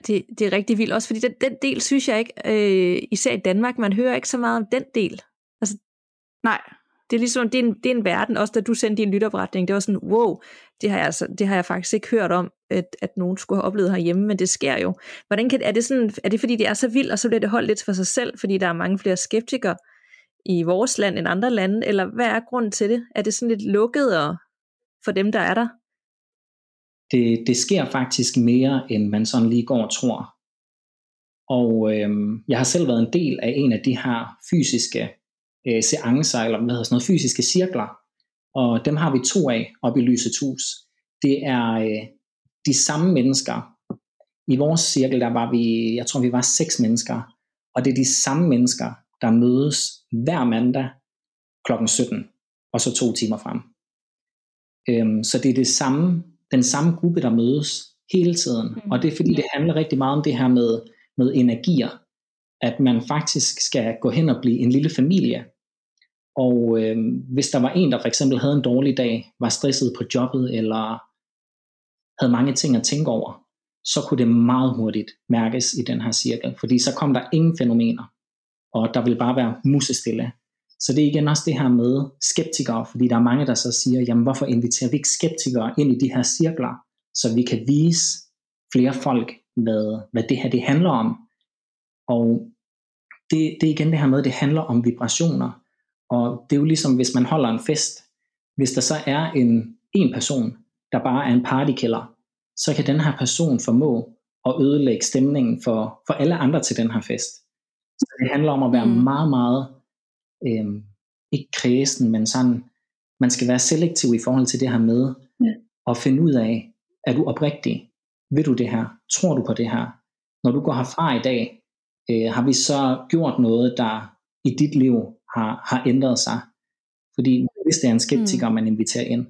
Det, det er rigtig vildt også, fordi den, den del synes jeg ikke, øh, især i Danmark, man hører ikke så meget om den del. Altså, nej. Det er ligesom, det er, en, det er en verden, også da du sendte din lytopretning, det var sådan, wow, det har jeg, altså, det har jeg faktisk ikke hørt om, at, at nogen skulle have oplevet herhjemme, men det sker jo. Hvordan kan, er, det sådan, er det fordi, det er så vildt, og så bliver det holdt lidt for sig selv, fordi der er mange flere skeptikere i vores land end andre lande, eller hvad er grunden til det? Er det sådan lidt lukket for dem, der er der? Det, det sker faktisk mere, end man sådan lige går og tror. Og øhm, jeg har selv været en del af en af de her fysiske seancer, eller hvad hedder sådan noget, fysiske cirkler, og dem har vi to af oppe i Lysets Hus. Det er øh, de samme mennesker. I vores cirkel, der var vi, jeg tror vi var seks mennesker, og det er de samme mennesker, der mødes hver mandag klokken sytten, og så to timer frem. Øhm, så det er det samme, den samme gruppe, der mødes hele tiden, mm. og det er fordi, det handler rigtig meget om det her med, med energier, at man faktisk skal gå hen og blive en lille familie. Og øh, hvis der var en, der for eksempel havde en dårlig dag, var stresset på jobbet, eller havde mange ting at tænke over, så kunne det meget hurtigt mærkes i den her cirkel, fordi så kom der ingen fænomener, og der ville bare være musestille. Så det er igen også det her med skeptikere, fordi der er mange, der så siger, jamen hvorfor inviterer vi ikke skeptikere ind i de her cirkler, så vi kan vise flere folk, hvad, hvad det her det handler om. Og det, det er igen det her med, det handler om vibrationer. Og det er jo ligesom, hvis man holder en fest, hvis der så er en, en person, der bare er en partykiller, så kan den her person formå at ødelægge stemningen for, for alle andre til den her fest. Så det handler om at være mm. meget, meget, øh, ikke kredsen, men sådan, man skal være selektiv i forhold til det her med, yeah. og finde ud af, er du oprigtig? Ved du det her? Tror du på det her? Når du går herfra i dag, øh, har vi så gjort noget, der i dit liv har, har ændret sig? Fordi hvis det er en skeptiker, mm. man inviterer ind,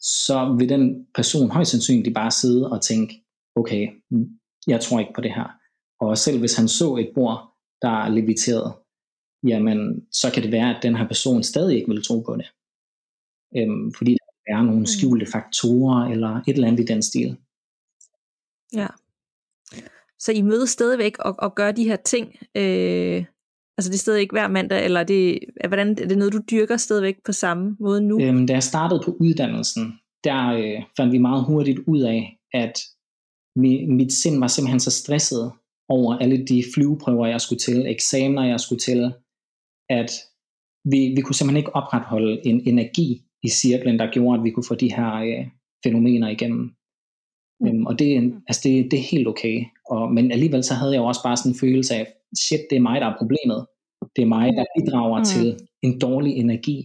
så vil den person højst sandsynligt bare sidde og tænke, okay, jeg tror ikke på det her. Og selv hvis han så et bord, der er leviteret, jamen, så kan det være, at den her person stadig ikke vil tro på det. Øhm, fordi der er nogle skjulte faktorer, eller et eller andet i den stil. Ja. Så I mødes stadigvæk og, og gør de her ting, øh, altså det er stadig ikke hver mandag, eller det, hvordan, er det noget, du dyrker stadigvæk på samme måde nu? Øhm, da jeg startede på uddannelsen, der øh, fandt vi meget hurtigt ud af, at mi, mit sind var simpelthen så stresset over alle de flyveprøver, jeg skulle til, eksamener, jeg skulle til, at vi, vi kunne simpelthen ikke opretholde en energi i cirklen, der gjorde, at vi kunne få de her øh, fænomener igennem. Mm. Og det, altså det, det er helt okay, og, men alligevel så havde jeg også bare sådan en følelse af, shit, det er mig, der er problemet, det er mig, der bidrager mm. til en dårlig energi.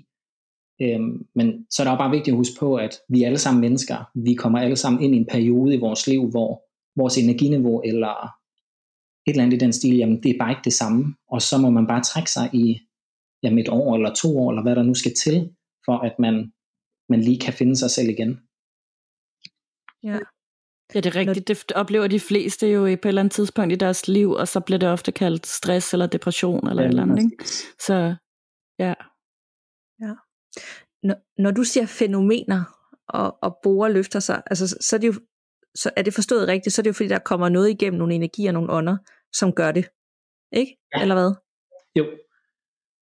Øhm, men så er det jo bare vigtigt at huske på, at vi er alle sammen mennesker, vi kommer alle sammen ind i en periode i vores liv, hvor vores energiniveau eller et eller andet i den stil, jamen det er bare ikke det samme, og så må man bare trække sig i jamen et år eller to år, eller hvad der nu skal til, for at man, man lige kan finde sig selv igen. Ja. Ja, det er rigtigt. Det oplever de fleste jo på et eller andet tidspunkt i deres liv, og så bliver det ofte kaldt stress eller depression eller ja, et eller andet. Ikke? Så ja. ja. Når, når du siger fænomener og, og borer løfter sig, altså, så, er det jo, så er det forstået rigtigt, så er det jo fordi, der kommer noget igennem nogle energier, nogle ånder, som gør det. Ikke? Ja. Eller hvad? Jo.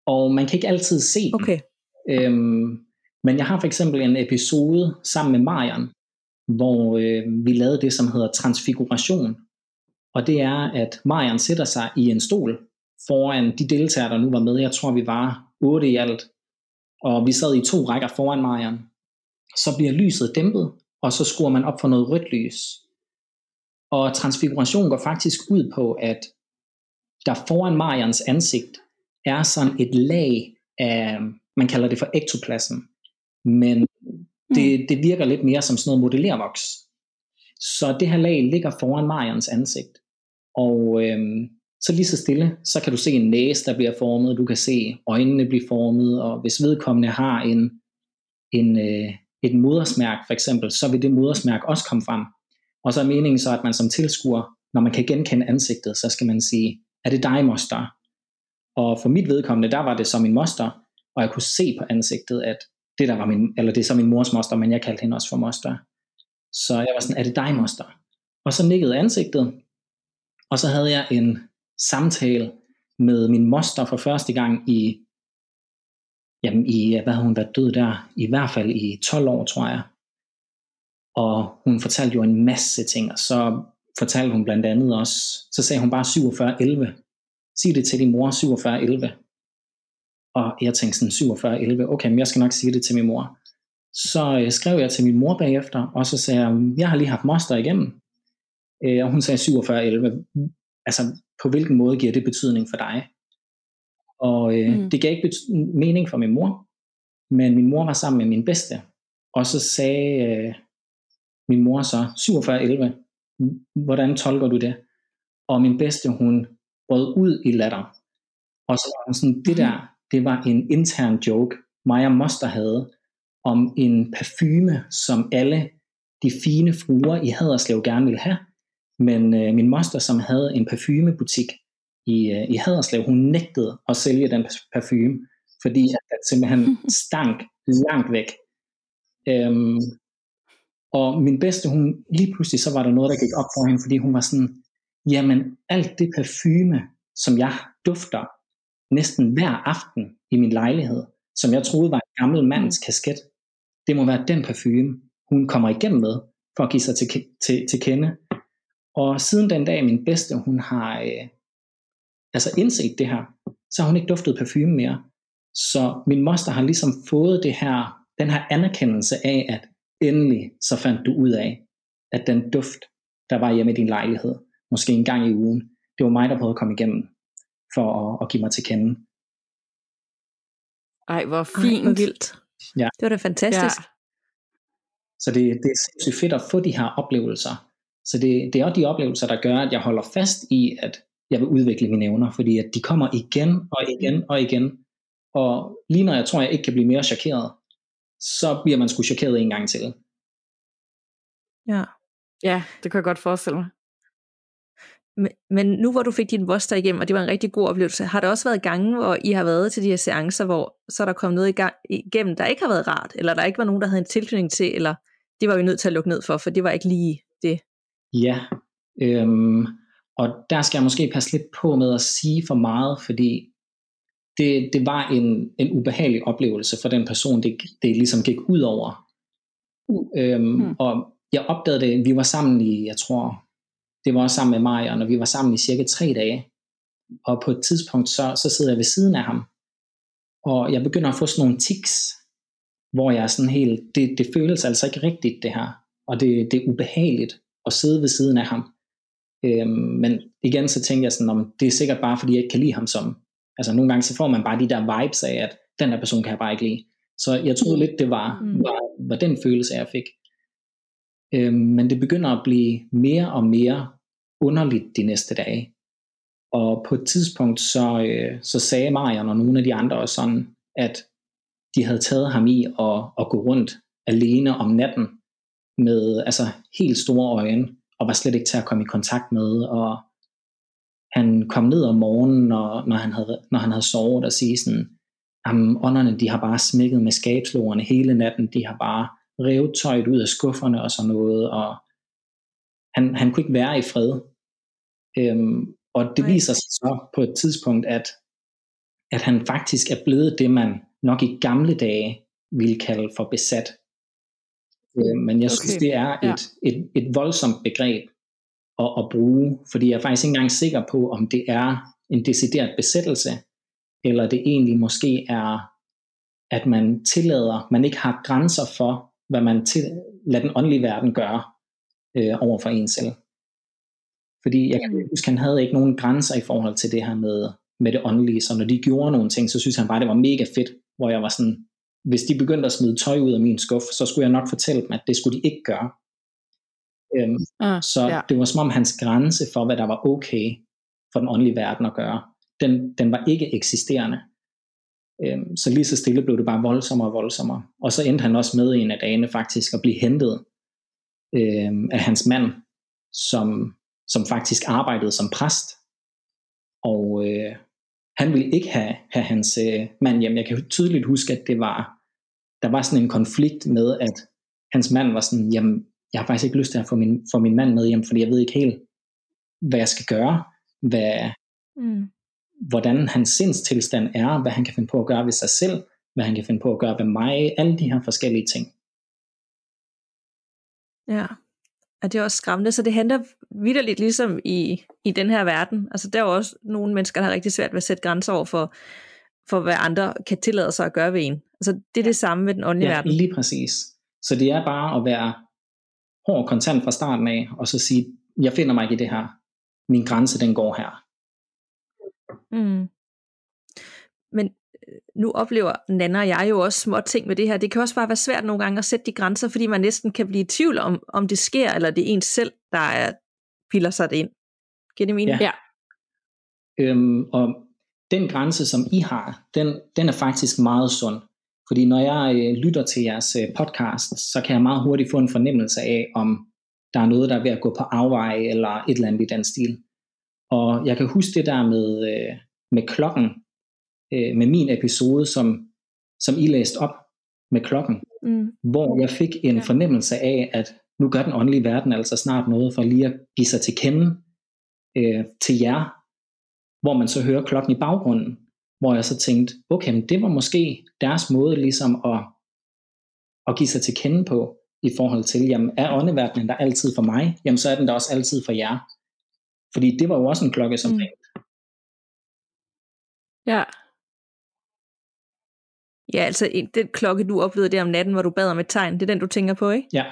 Og man kan ikke altid se dem. Okay. Øhm, men jeg har for eksempel en episode sammen med Marianne, hvor øh, vi lavede det, som hedder transfiguration. Og det er, at Marianne sætter sig i en stol foran de deltagere, der nu var med. Jeg tror, vi var otte i alt. Og vi sad i to rækker foran Marianne. så bliver lyset dæmpet, og så skruer man op for noget rødt lys. Og transfiguration går faktisk ud på, at der foran Marians ansigt er sådan et lag af, man kalder det for ektoplasm, men det, det virker lidt mere som sådan noget modellervoks. Så det her lag ligger foran Marians ansigt, og øhm, så lige så stille, så kan du se en næse, der bliver formet, du kan se øjnene blive formet, og hvis vedkommende har en, en, øh, et modersmærk for eksempel, så vil det modersmærk også komme frem. Og så er meningen så, at man som tilskuer, når man kan genkende ansigtet, så skal man sige, er det dig, moster? Og for mit vedkommende, der var det som min moster, og jeg kunne se på ansigtet, at det der var min, eller det er så min mors moster, men jeg kaldte hende også for moster. Så jeg var sådan, er det dig, moster? Og så nikkede ansigtet, og så havde jeg en samtale med min moster for første gang i, jamen i, hvad havde hun været død der, i hvert fald i tolv år, tror jeg. Og hun fortalte jo en masse ting, og så fortalte hun blandt andet også, så sagde hun bare fire syv et et. Sig det til din mor, fire syv et et. Og jeg tænkte sådan, fire syv et et, okay, men jeg skal nok sige det til min mor. Så skrev jeg til min mor bagefter, og så sagde jeg, jeg har lige haft moster igennem. Og hun sagde fire syv et et. Altså, på hvilken måde giver det betydning for dig? Og øh, mm. det gav ikke bet- mening for min mor, men min mor var sammen med min bedste. Og så sagde øh, min mor så, fire syv et et, hvordan tolker du det? Og min bedste, hun brød ud i latter. Og så var hun sådan, det der, det var en intern joke, mig og moster havde, om en parfume, som alle de fine fruer i Haderslev gerne ville have. Men øh, min moster, som havde en parfumebutik i, øh, i Haderslev, hun nægtede at sælge den parfume, fordi at den simpelthen stank langt væk. Øhm, og min bedste, hun, lige pludselig så var der noget, der gik op for hende, fordi hun var sådan, jamen alt det parfume, som jeg dufter næsten hver aften i min lejlighed, som jeg troede var en gammel mands kasket, det må være den parfume, hun kommer igennem med, for at give sig til, til, til kende. Og siden den dag, min bedste, hun har øh, altså indset det her, så har hun ikke duftet parfume mere. Så min moster har ligesom fået det her, den her anerkendelse af, at endelig så fandt du ud af, at den duft, der var hjemme i din lejlighed, måske en gang i ugen, det var mig, der prøvede at komme igennem for at, at give mig til kende. Ej, hvor fint. Ej, hvor vildt. Ja. Det var da fantastisk. Ja. Så det, det er sindssygt fedt at få de her oplevelser. Så det, det er også de oplevelser, der gør, at jeg holder fast i, at jeg vil udvikle mine evner, fordi at de kommer igen og igen og igen. Og lige når jeg tror, jeg ikke kan blive mere chokeret, så bliver man sgu chokeret en gang til. Ja, ja, det kan jeg godt forestille mig. Men, men nu hvor du fik din voster igennem, og det var en rigtig god oplevelse, har der også været gange, hvor I har været til de her seancer, hvor så er der kommet noget igennem, der ikke har været rart, eller der ikke var nogen, der havde en tilknytning til, eller det var vi nødt til at lukke ned for, for det var ikke lige det? Ja, øhm, og der skal jeg måske passe lidt på med at sige for meget, fordi det, det var en, en ubehagelig oplevelse for den person, det, det ligesom gik ud over. Øhm, mm. Og jeg opdagede det, vi var sammen i, jeg tror, det var også sammen med Marianne, og vi var sammen i cirka tre dage. Og på et tidspunkt, så, så sidder jeg ved siden af ham, og jeg begynder at få sådan nogle tics, hvor jeg er sådan helt, det, det føles altså ikke rigtigt det her, og det, det er ubehageligt og sidde ved siden af ham. Øhm, men igen, så tænker jeg sådan, om det er sikkert bare, fordi jeg ikke kan lide ham som. Altså nogle gange, så får man bare de der vibes af, at den der person kan jeg bare ikke lide. Så jeg troede lidt, det var, mm. var, var den følelse, jeg fik. Øhm, men det begynder at blive mere og mere underligt de næste dage. Og på et tidspunkt, så, øh, så sagde Marian og nogle af de andre også sådan, at de havde taget ham i at, at gå rundt alene om natten, med altså helt store øjne, og var slet ikke til at komme i kontakt med, og han kom ned om morgenen, og når han havde, når han havde sovet, og sige sådan, jamen ånderne, de har bare smækket med skabslårene hele natten, de har bare revet tøjet ud af skufferne, og sådan noget, og han, han kunne ikke være i fred. Øhm, og det Nej. Viser sig så på et tidspunkt, at, at han faktisk er blevet det, man nok i gamle dage ville kalde for besat. Men jeg synes, okay. det er et, ja. et, et voldsomt begreb at, at bruge, fordi jeg er faktisk ikke engang sikker på, om det er en decideret besættelse, eller det egentlig måske er, at man tillader, man ikke har grænser for, hvad man til, lader den åndelige verden gøre øh, over for en selv. Fordi jeg kan huske, han havde ikke nogen grænser i forhold til det her med, med det åndelige, så når de gjorde nogle ting, så synes han bare, det var mega fedt, hvor jeg var sådan, hvis de begyndte at smide tøj ud af min skuff, så skulle jeg nok fortælle dem, at det skulle de ikke gøre. Øhm, uh, så ja. Det var som om hans grænse for, hvad der var okay for den åndelige verden at gøre, den, den var ikke eksisterende. Øhm, så lige så stille blev det bare voldsommere og voldsommere. Og så endte han også med en af dagene faktisk at blive hentet øhm, af hans mand, som, som faktisk arbejdede som præst. Og øh, han ville ikke have, have hans øh, mand hjem. Jeg kan tydeligt huske, at det var, der var sådan en konflikt med, at hans mand var sådan, jamen, jeg har faktisk ikke lyst til at få min, få min mand med hjem, fordi jeg ved ikke helt, hvad jeg skal gøre, hvad, mm. hvordan hans sindstilstand er, hvad han kan finde på at gøre ved sig selv, hvad han kan finde på at gøre ved mig, alle de her forskellige ting. Ja, og det er også skræmmende, så det henter vitterligt ligesom i, i den her verden. Altså der er også nogle mennesker, der har rigtig svært ved at sætte grænser over for, for hvad andre kan tillade sig at gøre ved en. Altså det er det samme med den åndelige ja, verden. Lige præcis. Så det er bare at være hård kontant fra starten af, og så sige, jeg finder mig ikke i det her. Min grænse, den går her. Mm. Men nu oplever Nanna og jeg jo også små ting med det her. Det kan også bare være svært nogle gange at sætte de grænser, fordi man næsten kan blive i tvivl om, om det sker, eller det er ens selv, der er, piller sig det ind. Giver det mening? Ja. ja. Øhm, og den grænse, som I har, den, den er faktisk meget sund. Fordi når jeg øh, lytter til jeres øh, podcast, så kan jeg meget hurtigt få en fornemmelse af, om der er noget, der er ved at gå på afveje, eller et eller andet i den stil. Og jeg kan huske det der med, øh, med klokken, med min episode, som, som I læste op med klokken, mm. hvor jeg fik en fornemmelse af, at nu gør den åndelige verden altså snart noget for lige at give sig til kende øh, til jer, hvor man så hører klokken i baggrunden, hvor jeg så tænkte, okay, men det var måske deres måde ligesom at, at give sig til kende på, i forhold til, jamen er åndeverdenen der altid for mig, jamen så er den der også altid for jer. Fordi det var jo også en klokke, som mm. Ja. Ja, altså den klokke, du oplevede der om natten, hvor du bad om et tegn, det er den, du tænker på, ikke? Ja.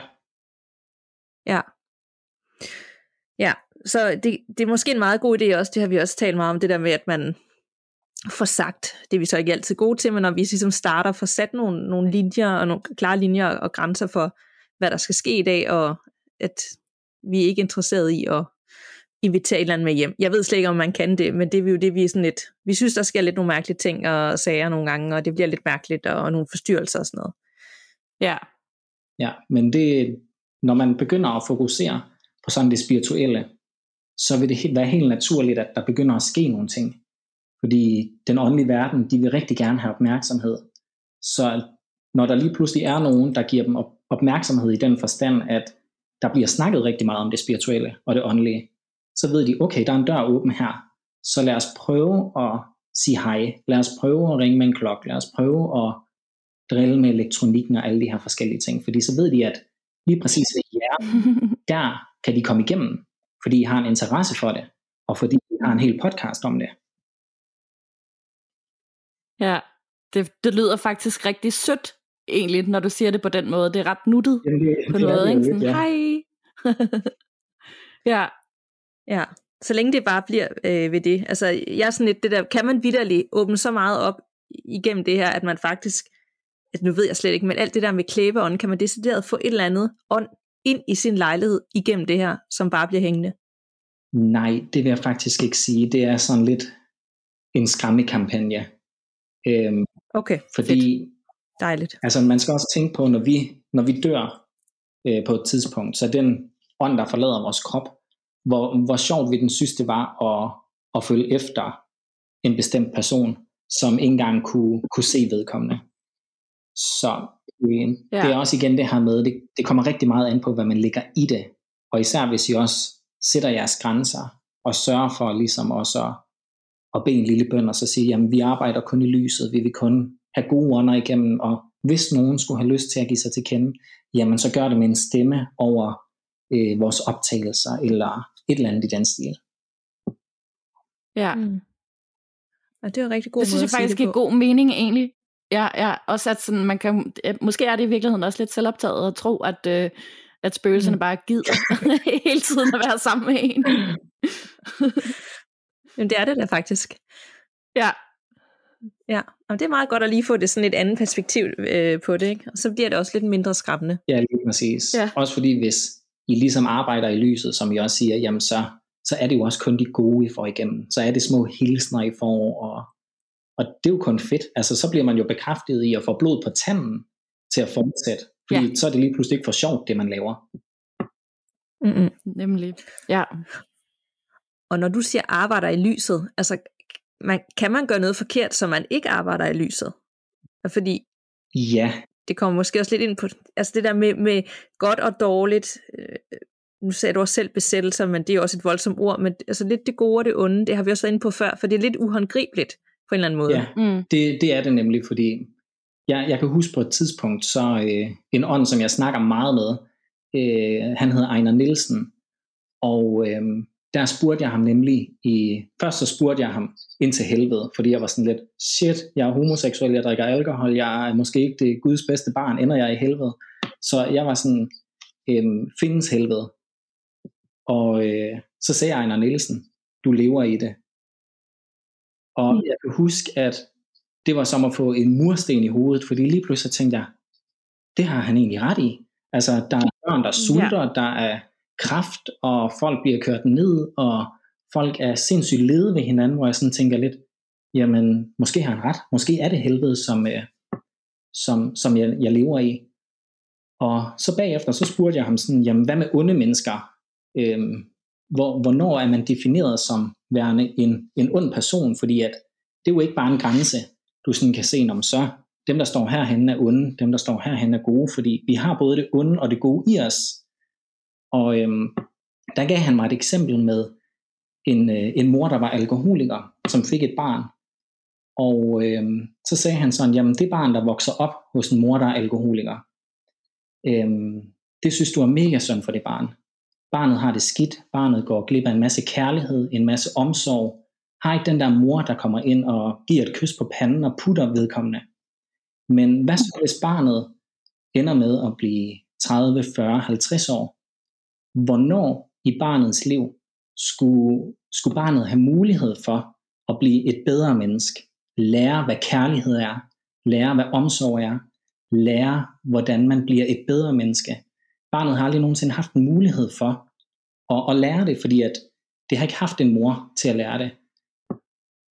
Ja. Ja, så det, det er måske en meget god idé også, det har vi også talt meget om, det der med, at man får sagt, det er vi så ikke altid gode til, men når vi ligesom starter, får sat nogle, nogle linjer, og nogle klare linjer og grænser for, hvad der skal ske i dag, og at vi er ikke interesseret i at invitere et eller andet med hjem. Jeg ved slet ikke, om man kan det, men det er jo det, vi er sådan lidt, vi synes, der sker lidt nogle mærkelige ting og sager nogle gange, og det bliver lidt mærkeligt, og nogle forstyrrelser og sådan noget. Ja. Ja, men det, når man begynder at fokusere på sådan det spirituelle, så vil det være helt naturligt, at der begynder at ske nogle ting. Fordi den åndelige verden, de vil rigtig gerne have opmærksomhed. Så når der lige pludselig er nogen, der giver dem opmærksomhed i den forstand, at der bliver snakket rigtig meget om det spirituelle og det åndelige, så ved de, okay, der er en dør åben her, så lad os prøve at sige hej, lad os prøve at ringe med en klokke, lad os prøve at drille med elektronikken og alle de her forskellige ting, fordi så ved de, at lige præcis ved jer, der kan de komme igennem, fordi I har en interesse for det, og fordi I har en hel podcast om det. Ja, det, det lyder faktisk rigtig sødt, egentlig, når du siger det på den måde. Det er ret nuttet ja, det, på det, noget, det, ikke? Sådan, ja. Hej! ja, Ja, så længe det bare bliver øh, ved det. Altså, jeg er sådan lidt, det der, kan man vitterligt åbne så meget op igennem det her, at man faktisk, at nu ved jeg slet ikke, men alt det der med klæbeånd, kan man decideret få et eller andet ånd ind i sin lejlighed igennem det her, som bare bliver hængende? Nej, det vil jeg faktisk ikke sige. Det er sådan lidt en skræmmekampagne. Øhm, okay, fordi, fedt. Dejligt. Altså, man skal også tænke på, når vi, når vi dør øh, på et tidspunkt, så den ånd, der forlader vores krop, Hvor, hvor sjovt vi den synes, det var at, at følge efter en bestemt person, som ikke engang kunne, kunne se vedkommende. Så øh, ja. Det er også igen det her med, det, det kommer rigtig meget an på, hvad man lægger i det. Og især hvis I også sætter jeres grænser, og sørger for ligesom også at, at bede en lille bøn, og så sige, jamen vi arbejder kun i lyset, vi vil kun have gode ånder igennem, og hvis nogen skulle have lyst til at give sig til kende, jamen så gør det med en stemme over øh, vores optagelser, eller et eller andet i den stil. Ja. Mm. Og det er en rigtig god det måde synes jeg faktisk giver god mening egentlig. Ja, ja, også at sådan, man kan, måske er det i virkeligheden også lidt selvoptaget at tro, at, øh, at spøgelserne mm. bare gider hele tiden at være sammen med en. Jamen det er det da faktisk. Ja. Ja, og det er meget godt at lige få det sådan et andet perspektiv øh, på det, ikke? Og så bliver det også lidt mindre skræmmende. Ja, lige præcis. Ja. Også fordi hvis I ligesom arbejder i lyset, som I også siger, jamen så, så er det jo også kun de gode, I får igennem. Så er det små hilsner, I får, og, og det er jo kun fedt. Altså så bliver man jo bekræftet i at få blod på tanden til at fortsætte. Fordi ja. Så er det lige pludselig ikke for sjovt, det man laver. Mm-mm. Nemlig, ja. Og når du siger arbejder i lyset, altså man, kan man gøre noget forkert, så man ikke arbejder i lyset? Fordi ja. Det kommer måske også lidt ind på, altså det der med, med godt og dårligt, øh, nu sagde du også selv besættelser, men det er jo også et voldsomt ord, men altså lidt det gode og det onde, det har vi også været inde på før, for det er lidt uhåndgribeligt på en eller anden måde. Ja, mm. det, det er det nemlig, fordi jeg, jeg kan huske på et tidspunkt, så øh, en ånd, som jeg snakker meget med, øh, han hedder Einar Nielsen, og øh, der spurgte jeg ham nemlig, i, først så spurgte jeg ham ind til helvede, fordi jeg var sådan lidt, shit, jeg er homoseksuel, jeg drikker alkohol, jeg er måske ikke det Guds bedste barn, ender jeg i helvede. Så jeg var sådan, øhm, findes helvede. Og øh, så sagde Einar Nielsen, du lever i det. Og mm. jeg kan huske, at det var som at få en mursten i hovedet, fordi lige pludselig tænkte jeg, det har han egentlig ret i. Altså, der er børn, der sulter, yeah. der er kraft, og folk bliver kørt ned, og folk er sindssygt lede ved hinanden, hvor jeg sådan tænker lidt, jamen, måske har han ret, måske er det helvede, som, øh, som, som jeg, jeg lever i. Og så bagefter, så spurgte jeg ham sådan, jamen, hvad med onde mennesker? Øhm, hvor, hvornår er man defineret som værende en, en ond person? Fordi at, det er jo ikke bare en grænse, du sådan kan se, om så dem, der står herhenne er onde, dem, der står herhenne er gode, fordi vi har både det onde og det gode i os. Og øhm, der gav han mig et eksempel med en, øh, en mor, der var alkoholiker, som fik et barn. Og øhm, så sagde han sådan, jamen det barn, der vokser op hos en mor, der er alkoholiker, øhm, det synes du er mega synd for det barn. Barnet har det skidt, barnet går glip af en masse kærlighed, en masse omsorg. Har ikke den der mor, der kommer ind og giver et kys på panden og putter vedkommende. Men hvad så, hvis barnet ender med at blive tredive, fyrre, halvtreds år? Hvornår i barnets liv skulle, skulle barnet have mulighed for at blive et bedre menneske? Lære, hvad kærlighed er. Lære, hvad omsorg er. Lære, hvordan man bliver et bedre menneske. Barnet har aldrig nogensinde haft en mulighed for at, at lære det, fordi at det har ikke haft en mor til at lære det.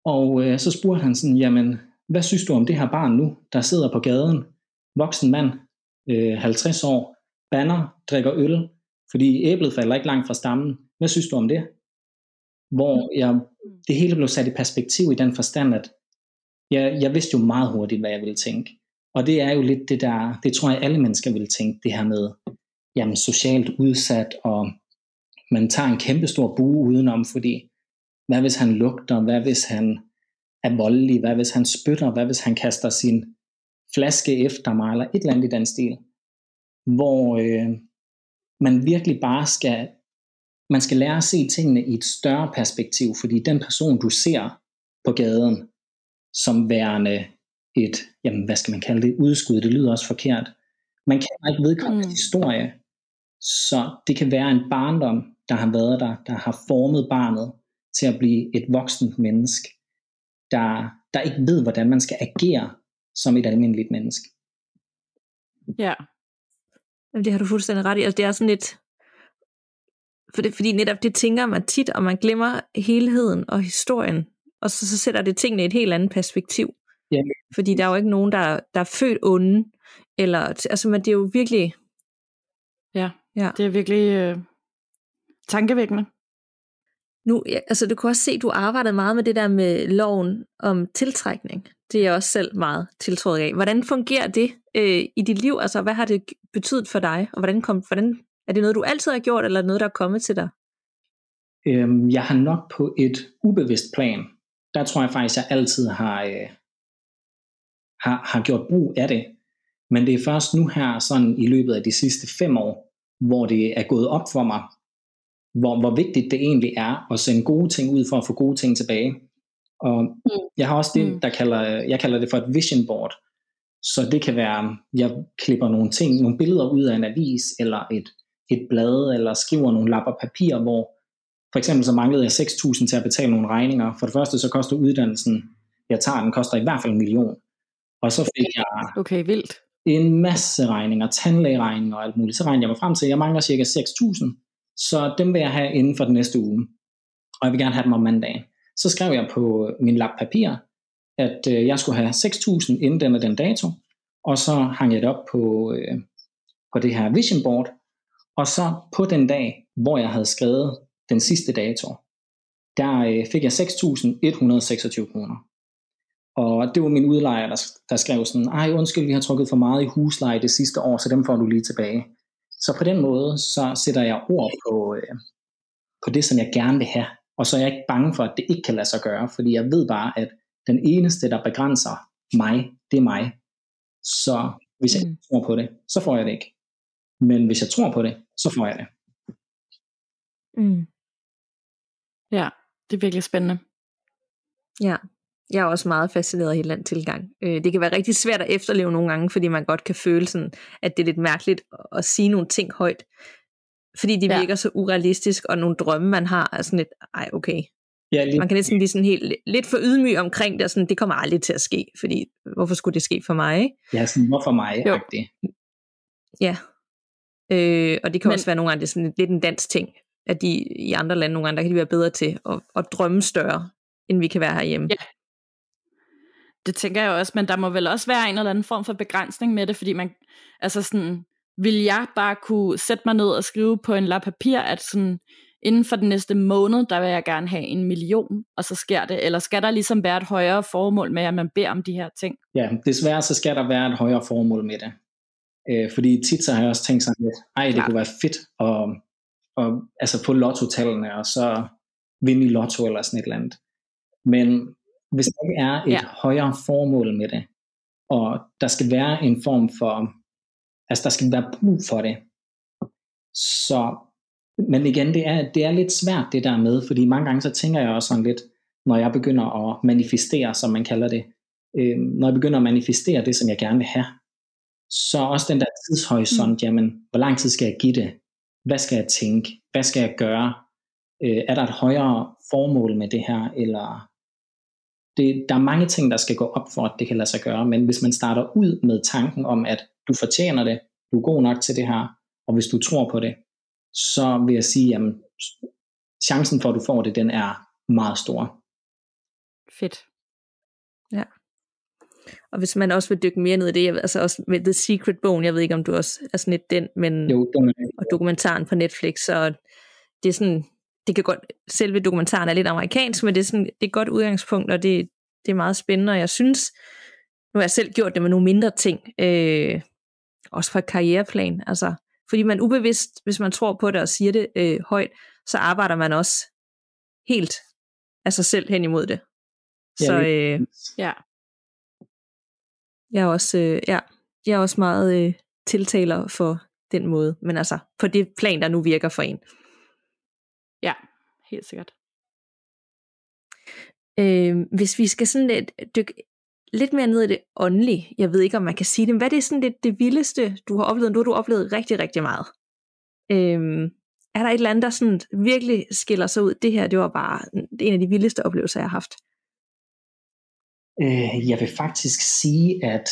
Og øh, så spurgte han sådan, jamen, hvad synes du om det her barn nu, der sidder på gaden? Voksen mand, øh, halvtreds år, bander, drikker øl. Fordi æblet falder ikke langt fra stammen. Hvad synes du om det? Hvor jeg, det hele blev sat i perspektiv i den forstand, at jeg, jeg vidste jo meget hurtigt, hvad jeg ville tænke. Og det er jo lidt det der, det tror jeg alle mennesker ville tænke, det her med, jamen socialt udsat, og man tager en kæmpe stor bue udenom, fordi hvad hvis han lugter, hvad hvis han er voldelig, hvad hvis han spytter, hvad hvis han kaster sin flaske efter mig, eller et eller andet i den stil. Hvor Øh, man virkelig bare skal, man skal lære at se tingene i et større perspektiv, fordi den person, du ser på gaden, som værende et, jamen hvad skal man kalde det, udskud, det lyder også forkert, man kan ikke vedkommende mm. historie, så det kan være en barndom, der har været der, der har formet barnet til at blive et voksent menneske, der, der ikke ved, hvordan man skal agere som et almindeligt menneske. Ja. Yeah. Det har du fuldstændig ret i. Altså det er sådan lidt, for det, fordi netop det tænker man tit, og man glemmer helheden og historien, og så, så sætter det tingene i et helt andet perspektiv. Ja. Fordi der er jo ikke nogen, der, der er født onde, eller, altså men det er jo virkelig... Ja, ja. Det er virkelig øh, tankevækkende. Nu, ja, altså du kunne også se, du arbejdede meget med det der med loven om tiltrækning. Det er jeg også selv meget tiltrukket af. Hvordan fungerer det øh, i dit liv? Altså, hvad har det betydet for dig? Og hvordan kom, hvordan, er det noget, du altid har gjort, eller noget, der er kommet til dig? Øhm, jeg har nok på et ubevidst plan. Der tror jeg faktisk, jeg altid har, øh, har, har gjort brug af det. Men det er først nu her, sådan i løbet af de sidste fem år, hvor det er gået op for mig, hvor, hvor vigtigt det egentlig er at sende gode ting ud for at få gode ting tilbage. Og jeg har også det, der kalder, jeg kalder det for et vision board. Så det kan være, jeg klipper nogle ting, nogle billeder ud af en avis, eller et, et blad, eller skriver nogle lapper papir, hvor for eksempel så manglede jeg seks tusind til at betale nogle regninger. For det første så koster uddannelsen, jeg tager den, koster i hvert fald en million. Og så fik jeg okay, vildt. en masse regninger, tandlægeregninger og alt muligt. Så regnede jeg mig frem til, at jeg mangler cirka seks tusind, så dem vil jeg have inden for den næste uge. Og jeg vil gerne have dem om mandagen. Så skrev jeg på min lap papir, at øh, jeg skulle have seks tusind inden den og den dato, og så hang jeg det op på, øh, på det her vision board, og så på den dag, hvor jeg havde skrevet den sidste dato, der øh, fik jeg seks tusind et hundrede og seksogtyve kroner. Og det var min udlejer, der, der skrev sådan, ej undskyld, vi har trukket for meget i husleje det sidste år, så dem får du lige tilbage. Så på den måde, så sætter jeg ord på, øh, på det, som jeg gerne vil have, og så er jeg ikke bange for, at det ikke kan lade sig gøre, fordi jeg ved bare, at den eneste, der begrænser mig, det er mig. Så hvis jeg ikke tror på det, så får jeg det ikke. Men hvis jeg tror på det, så får jeg det. Mm. Ja, det er virkelig spændende. Ja, jeg er også meget fascineret af hele den tilgang. Det kan være rigtig svært at efterleve nogle gange, fordi man godt kan føle sådan, at det er lidt mærkeligt at sige nogle ting højt. Fordi det virker ja. så urealistisk, og nogle drømme, man har, er sådan lidt, ej okay. Ja, lige... Man kan næsten blive sådan helt, lidt for ydmyg omkring det, og sådan, det kommer aldrig til at ske, fordi hvorfor skulle det ske for mig? Ikke? Ja, sådan, hvorfor mig? Jo. Ja, øh, og det kan Men... også være nogle gange, det er sådan lidt en dansk ting, at de i andre lande, nogle gange, der kan de være bedre til at, at drømme større, end vi kan være herhjemme. Ja. Det tænker jeg også, men der må vel også være en eller anden form for begrænsning med det, fordi man, altså sådan, vil jeg bare kunne sætte mig ned og skrive på en lap papir, at sådan, inden for den næste måned, der vil jeg gerne have en million, og så sker det. Eller skal der ligesom være et højere formål med, at man beder om de her ting? Ja, desværre så skal der være et højere formål med det. Øh, fordi tit så har jeg også tænkt sådan lidt, ej, det Klar. kunne være fedt at, at, at altså få lottotallene, og så vinde i lotto eller sådan et eller andet. Men hvis der ikke er et ja. højere formål med det, og der skal være en form for, altså der skal være brug for det, så... Men igen, det er, det er lidt svært det der med, fordi mange gange så tænker jeg også sådan lidt, når jeg begynder at manifestere, som man kalder det, øh, når jeg begynder at manifestere det, som jeg gerne vil have, så også den der tidshorisont, mm. jamen, hvor lang tid skal jeg give det? Hvad skal jeg tænke? Hvad skal jeg gøre? Øh, er der et højere formål med det her? Eller det, der er mange ting, der skal gå op for, at det kan lade sig gøre, men hvis man starter ud med tanken om, at du fortjener det, du er god nok til det her, og hvis du tror på det, så vil jeg sige, at chancen for, at du får det, den er meget stor. Fedt. Ja. Og hvis man også vil dykke mere ned i det, altså også med The Secret-bogen, jeg ved ikke, om du også er sådan lidt den, men jo, den er... og dokumentaren på Netflix, så det er sådan, det kan godt, selve dokumentaren er lidt amerikansk, men det er sådan, det er et godt udgangspunkt, og det, det er meget spændende, og jeg synes, nu har jeg selv gjort det med nogle mindre ting, øh, også fra karriereplan, altså fordi man ubevidst, hvis man tror på det og siger det øh, højt, så arbejder man også helt af sig selv hen imod det. Så øh, ja, jeg er også, øh, ja, jeg er også meget øh, tiltaler for den måde, men altså på det plan, der nu virker for en. Ja, helt sikkert. Øh, hvis vi skal sådan lidt dykke lidt mere ned i det åndelige. Jeg ved ikke, om man kan sige det. Hvad er det sådan lidt det vildeste, du har oplevet? Nu har du oplevet rigtig, rigtig meget. Øhm, er der et eller andet, der sådan virkelig skiller sig ud? Det her, det var bare en af de vildeste oplevelser, jeg har haft. Øh, jeg vil faktisk sige, at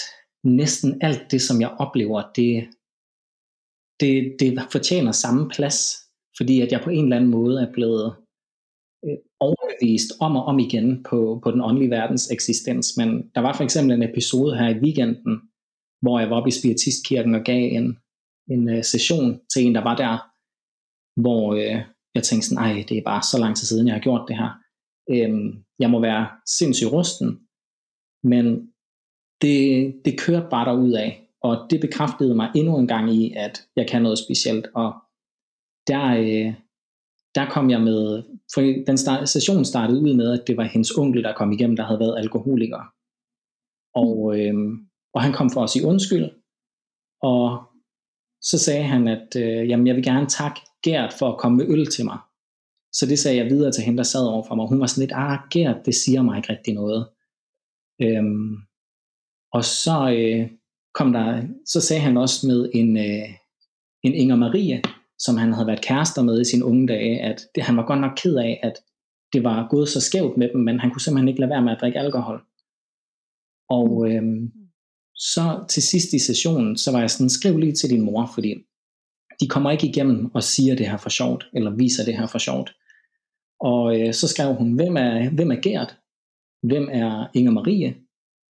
næsten alt det, som jeg oplever, det, det, det fortjener samme plads. Fordi at jeg på en eller anden måde er blevet... overbevist om og om igen på, på den åndelige verdens eksistens, men der var for eksempel en episode her i weekenden, hvor jeg var oppe i Spiritistkirken og gav en, en session til en, der var der, hvor øh, jeg tænkte sådan, ej, det er bare så lang tid siden, jeg har gjort det her. Øhm, jeg må være sindssygt rusten, men det, det kørte bare derudad, og det bekræftede mig endnu en gang i, at jeg kan noget specielt, og der øh, der kom jeg med, for den start, session startede ud med, at det var hendes onkel, der kom igennem, der havde været alkoholiker. Og, øhm, og han kom for at sige undskyld, og så sagde han, at øh, jamen, jeg vil gerne takke Gert for at komme med øl til mig. Så det sagde jeg videre til hende, der sad overfor mig. Hun var sådan lidt, ah Gert, det siger mig ikke rigtig noget. Øhm, og så, øh, kom der, så sagde han også med en, øh, en Inger Marie, som han havde været kærester med i sine unge dage, at det, han var godt nok ked af, at det var gået så skævt med dem, men han kunne simpelthen ikke lade være med at drikke alkohol. Og øh, så til sidst i sessionen, så var jeg sådan, skriv lige til din mor, fordi de kommer ikke igennem og siger det her for sjovt, eller viser det her for sjovt. Og øh, så skrev hun, hvem er, hvem er Gert? Hvem er Inger Marie?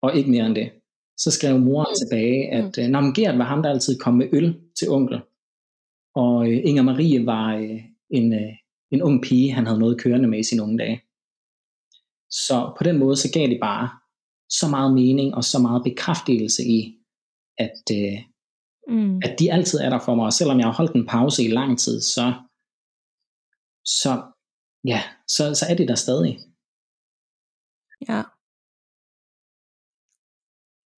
Og ikke mere end det. Så skrev mor tilbage, at øh, Nå, men Gert var ham, der altid kom med øl til onkel. Og øh, Inger Marie var øh, en, øh, en ung pige, han havde noget kørende med i sine unge dage. Så på den måde, så gav det bare så meget mening og så meget bekræftelse i, at, øh, mm. at de altid er der for mig. Og selvom jeg har holdt en pause i lang tid, så, så, ja, så, så er det der stadig. Ja.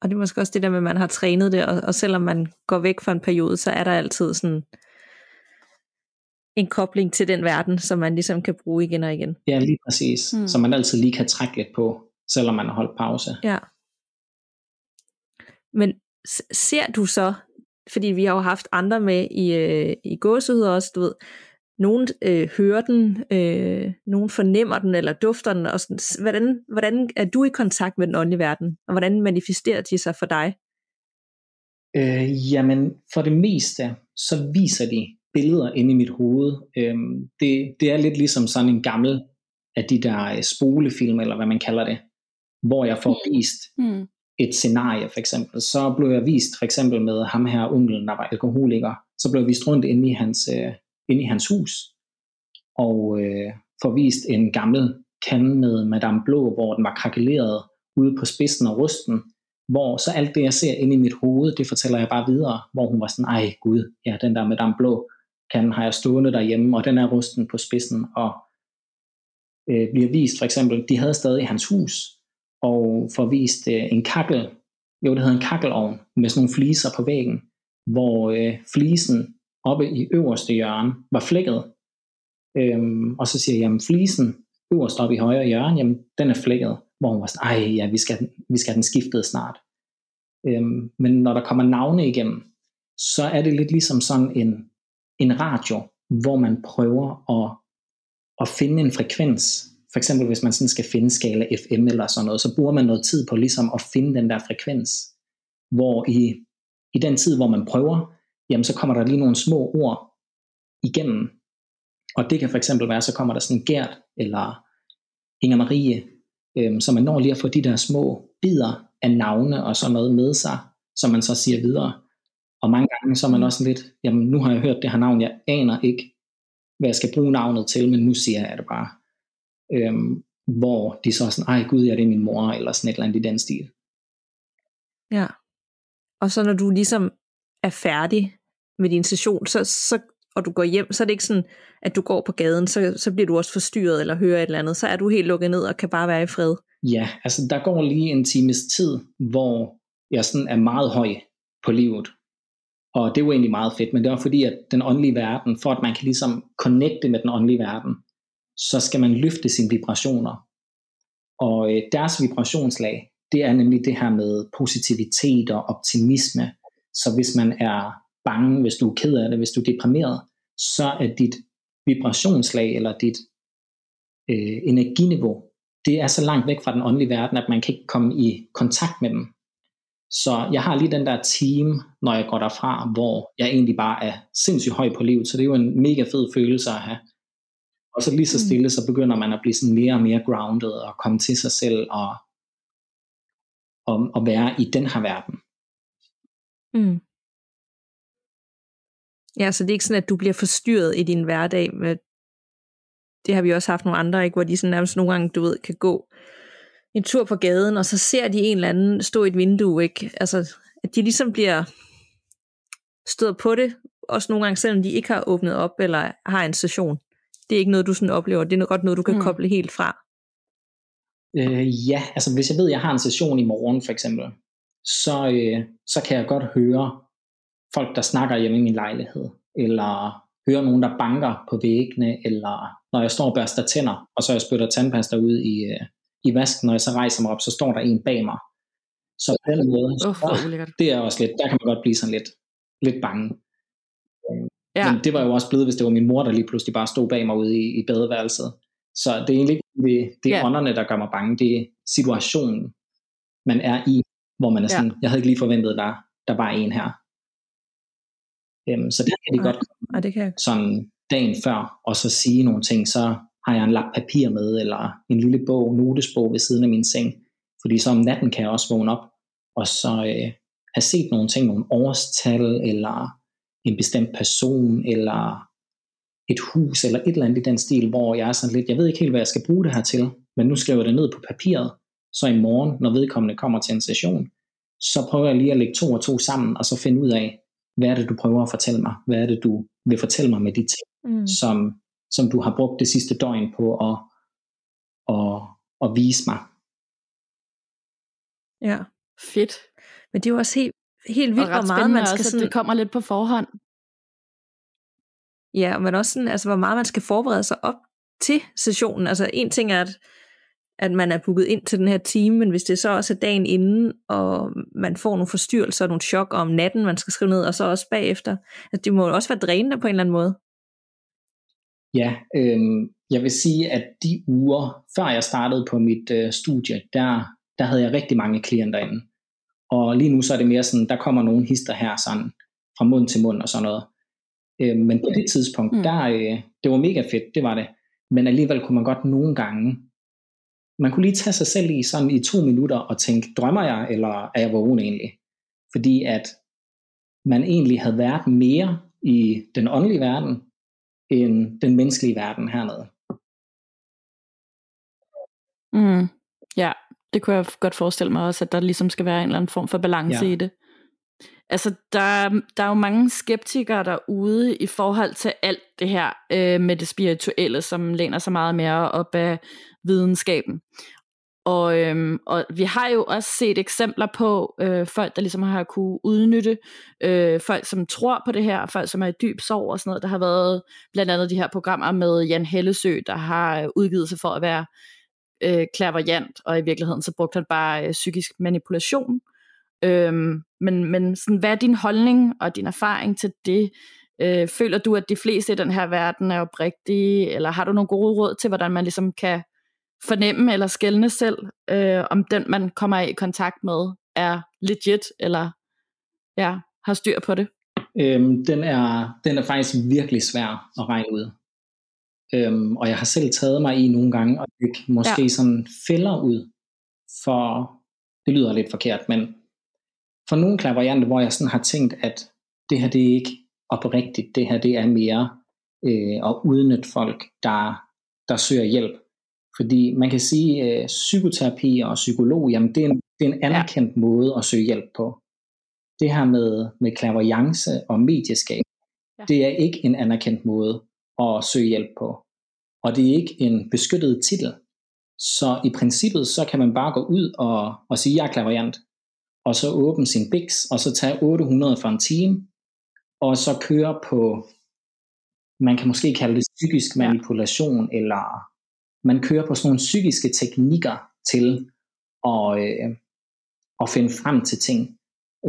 Og det er måske også det der med, at man har trænet det, og, og selvom man går væk for en periode, så er der altid sådan en kobling til den verden, som man ligesom kan bruge igen og igen. Ja, lige præcis. Mm. Så man altid lige kan trække lidt på, selvom man har holdt pause. Ja. Men ser du så, fordi vi har jo haft andre med i, øh, i Gåsehud også, du ved, nogen øh, hører den, øh, nogen fornemmer den eller dufter den, og sådan, hvordan, hvordan er du i kontakt med den åndelige verden, og hvordan manifesterer de sig for dig? Øh, jamen, for det meste, så viser de billeder inde i mit hoved. Øh, det, det er lidt ligesom sådan en gammel af de der spolefilm, eller hvad man kalder det, hvor jeg får vist mm. et scenarie, for eksempel. Så blev jeg vist, for eksempel med ham her, onkelen, der var alkoholiker, så blev jeg vist rundt inde i hans... Øh, inde i hans hus, og øh, får vist en gammel kande med Madame Blå, hvor den var krakeleret ude på spidsen og rusten, hvor så alt det, jeg ser inde i mit hoved, det fortæller jeg bare videre, hvor hun var sådan, ej gud, ja, den der Madame Blå kande har jeg stående derhjemme, og den er rusten på spidsen, og øh, bliver vist, for eksempel, de havde stadig hans hus, og får vist øh, en kakkel, jo, det hedder en kakkelovn, med sådan nogle fliser på væggen, hvor øh, flisen oppe i øverste hjørne, var flækket. Øhm, og så siger jeg, jamen flisen øverst oppe i højre hjørne, jamen den er flækket. Hvor hun var sådan, ej ja, vi skal, vi skal den skiftet snart. Øhm, men når der kommer navne igennem, så er det lidt ligesom sådan en, en radio, hvor man prøver at, at finde en frekvens. For eksempel hvis man sådan skal finde skala F M eller sådan noget, så bruger man noget tid på ligesom at finde den der frekvens. Hvor i, i den tid, hvor man prøver, jamen så kommer der lige nogle små ord igennem. Og det kan for eksempel være, så kommer der sådan Gert eller Inger Marie, øhm, så man når lige at få de der små bidder af navne og sådan noget med sig, som man så siger videre. Og mange gange så er man også lidt, jamen nu har jeg hørt det her navn, jeg aner ikke, hvad jeg skal bruge navnet til, men nu siger jeg det bare. Øhm, hvor de så er sådan, ej gud, ja, det er min mor, eller sådan et eller andet i den stil. Ja, og så når du ligesom er færdig med din session, så, så, og du går hjem, så er det ikke sådan, at du går på gaden, så, så bliver du også forstyrret eller hører et eller andet, så er du helt lukket ned og kan bare være i fred. Ja, altså der går lige en times tid, hvor jeg sådan er meget høj på livet, og det var egentlig meget fedt, men det var fordi, at den åndelige verden, for at man kan ligesom connecte med den åndelige verden, så skal man løfte sine vibrationer, og deres vibrationslag, det er nemlig det her med positivitet og optimisme. Så hvis man er bange, hvis du er ked af det, hvis du er deprimeret, så er dit vibrationslag eller dit øh, energiniveau, det er så langt væk fra den åndelige verden, at man kan ikke komme i kontakt med dem. Så jeg har lige den der time, når jeg går derfra, hvor jeg egentlig bare er sindssygt høj på livet, så det er jo en mega fed følelse at have. Og så lige så stille, så begynder man at blive sådan mere og mere grounded og komme til sig selv og, og, og være i den her verden. Mm. Ja, så det er ikke sådan, at du bliver forstyrret i din hverdag med... Det har vi også haft nogle andre, ikke? Hvor de sådan nærmest nogle gange, du ved, kan gå en tur på gaden, og så ser de en eller anden stå i et vindue, ikke? Altså, at de ligesom bliver stødt på det, også nogle gange, selvom de ikke har åbnet op eller har en session. Det er ikke noget, du sådan oplever. Det er godt noget, du kan mm. koble helt fra. øh, Ja, altså hvis jeg ved, jeg har en session i morgen for eksempel, Så, øh, så kan jeg godt høre folk, der snakker hjemme i min lejlighed, eller høre nogen, der banker på væggene, eller når jeg står og børster tænder, og så jeg spytter tandpasta ud i, øh, i vasken, når jeg så rejser mig op, så står der en bag mig. Så på den måde, så uh, der, det er også lidt, der kan man godt blive sådan lidt, lidt bange. Ja. Men det var jo også blevet, hvis det var min mor, der lige pludselig bare stod bag mig ude i, i badeværelset. Så det er egentlig ikke det, det er ja. ånderne, der gør mig bange. Det er situationen, man er i, hvor man er sådan, ja. jeg havde ikke lige forventet, der, der var en her. Øhm, så der kan de ja. godt komme ja, det kan jeg. Sådan dagen før, og så sige nogle ting, så har jeg en lap papir med, eller en lille bog, notesbog ved siden af min seng. Fordi så om natten kan jeg også vågne op, og så øh, have set nogle ting, nogle årstal, eller en bestemt person, eller et hus, eller et eller andet i den stil, hvor jeg er sådan lidt, jeg ved ikke helt, hvad jeg skal bruge det her til, men nu skriver jeg det ned på papiret, så i morgen, når vedkommende kommer til en session, så prøver jeg lige at lægge to og to sammen, og så finde ud af, hvad er det, du prøver at fortælle mig? Hvad er det, du vil fortælle mig med de ting, mm. som, som du har brugt det sidste døgn på at, at, at vise mig? Ja, fedt. Men det er jo også helt, helt vildt, og hvor meget man skal også, sådan... det kommer lidt på forhånd. Ja, men også sådan, altså, hvor meget man skal forberede sig op til sessionen. Altså en ting er, at, at man er booket ind til den her time, men hvis det så også er dagen inden, og man får nogle forstyrrelser, nogle chok om natten, man skal skrive ned, og så også bagefter. Altså, det må også være drænende på en eller anden måde. Ja, øh, jeg vil sige, at de uger, før jeg startede på mit øh, studie, der, der havde jeg rigtig mange klienter inde. Og lige nu så er det mere sådan, der kommer nogle hister her sådan, fra mund til mund og sådan noget. Øh, men på det tidspunkt, mm. der, øh, det var mega fedt, det var det. Men alligevel kunne man godt nogle gange, man kunne lige tage sig selv i sådan i to minutter og tænke, drømmer jeg, eller er jeg vågen egentlig? Fordi at man egentlig havde været mere i den åndelige verden, end den menneskelige verden hernede. Mm. Ja, det kunne jeg godt forestille mig også, at der ligesom skal være en eller anden form for balance ja. i det. Altså, der, der er jo mange skeptikere derude i forhold til alt det her øh, med det spirituelle, som læner sig meget mere op af videnskaben. Og, øhm, og vi har jo også set eksempler på øh, folk, der ligesom har kunne udnytte øh, folk, som tror på det her, folk, som er i dyb sorg og sådan noget. Der har været blandt andet de her programmer med Jan Hellesøe, der har udgivet sig for at være øh, clairvoyant, og i virkeligheden så brugte han bare øh, psykisk manipulation. Øhm, men men sådan, hvad er din holdning og din erfaring til det? Øh, føler du, at de fleste i den her verden er oprigtige, eller har du nogle gode råd til, hvordan man ligesom kan fornemme eller skelne selv, øh, om den man kommer i kontakt med er legit, eller ja, har styr på det? Øhm, den, er, den er faktisk virkelig svær at regne ud. Øhm, og jeg har selv taget mig i nogle gange, og det måske ja. sådan fælder ud, for det lyder lidt forkert, men for nogle clairvoyante, hvor jeg sådan har tænkt, at det her, det er ikke oprigtigt, det her, det er mere øh, at udnytte folk, der, der søger hjælp. Fordi man kan sige, at øh, psykoterapi og psykolog, jamen, det er en, det er en anerkendt ja. måde at søge hjælp på. Det her med, med clairvoyance og medieskab, ja. det er ikke en anerkendt måde at søge hjælp på. Og det er ikke en beskyttet titel. Så i princippet, så kan man bare gå ud og, og sige, jeg er clairvoyant, og så åbne sin biks, og så tage otte hundrede for en time, og så køre på, man kan måske kalde det psykisk manipulation, ja. eller man kører på sådan nogle psykiske teknikker til at, øh, at finde frem til ting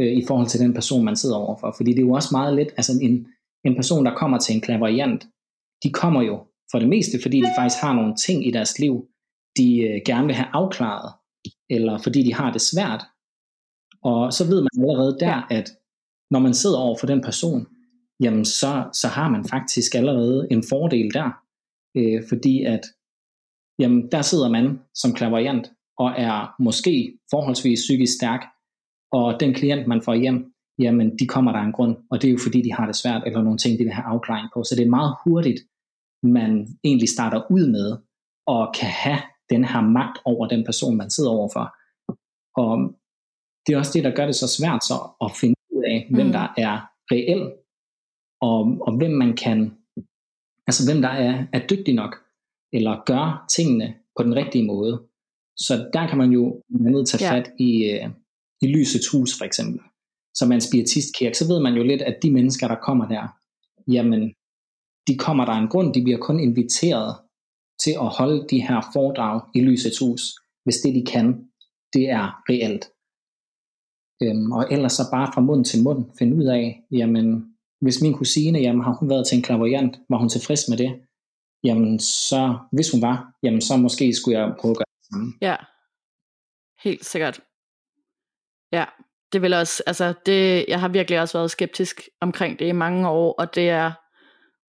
øh, i forhold til den person, man sidder overfor. Fordi det er jo også meget let, altså en, en person, der kommer til en clairvoyant, de kommer jo for det meste, fordi de faktisk har nogle ting i deres liv, de øh, gerne vil have afklaret, eller fordi de har det svært. Og så ved man allerede der, at når man sidder over for den person, jamen så, så har man faktisk allerede en fordel der. Øh, fordi at, jamen der sidder man som clairvoyant, og er måske forholdsvis psykisk stærk, og den klient, man får hjem, jamen de kommer der en grund, og det er jo fordi, de har det svært, eller nogle ting, de vil have afklaring på. Så det er meget hurtigt, man egentlig starter ud med, og kan have den her magt over den person, man sidder overfor. Og det er også det, der gør det så svært så at finde ud af, hvem der er reel, og, og hvem man kan, altså hvem der er, er dygtig nok, eller gør tingene på den rigtige måde. Så der kan man jo nødt til at tage fat i, i Lysets Hus for eksempel, som er en spiritistkirke. Så ved man jo lidt, at de mennesker, der kommer der, jamen, de kommer der en grund, de bliver kun inviteret til at holde de her foredrag i Lysets Hus, hvis det de kan, det er reelt. Øhm, og ellers så bare fra mund til mund finde ud af, jamen, hvis min kusine, jamen, har hun været til en clairvoyant, var hun tilfreds med det? Jamen, så, hvis hun var, jamen, så måske skulle jeg prøve at gøre det samme. Ja, helt sikkert. Ja, det vil også, altså, det, jeg har virkelig også været skeptisk omkring det i mange år, og det er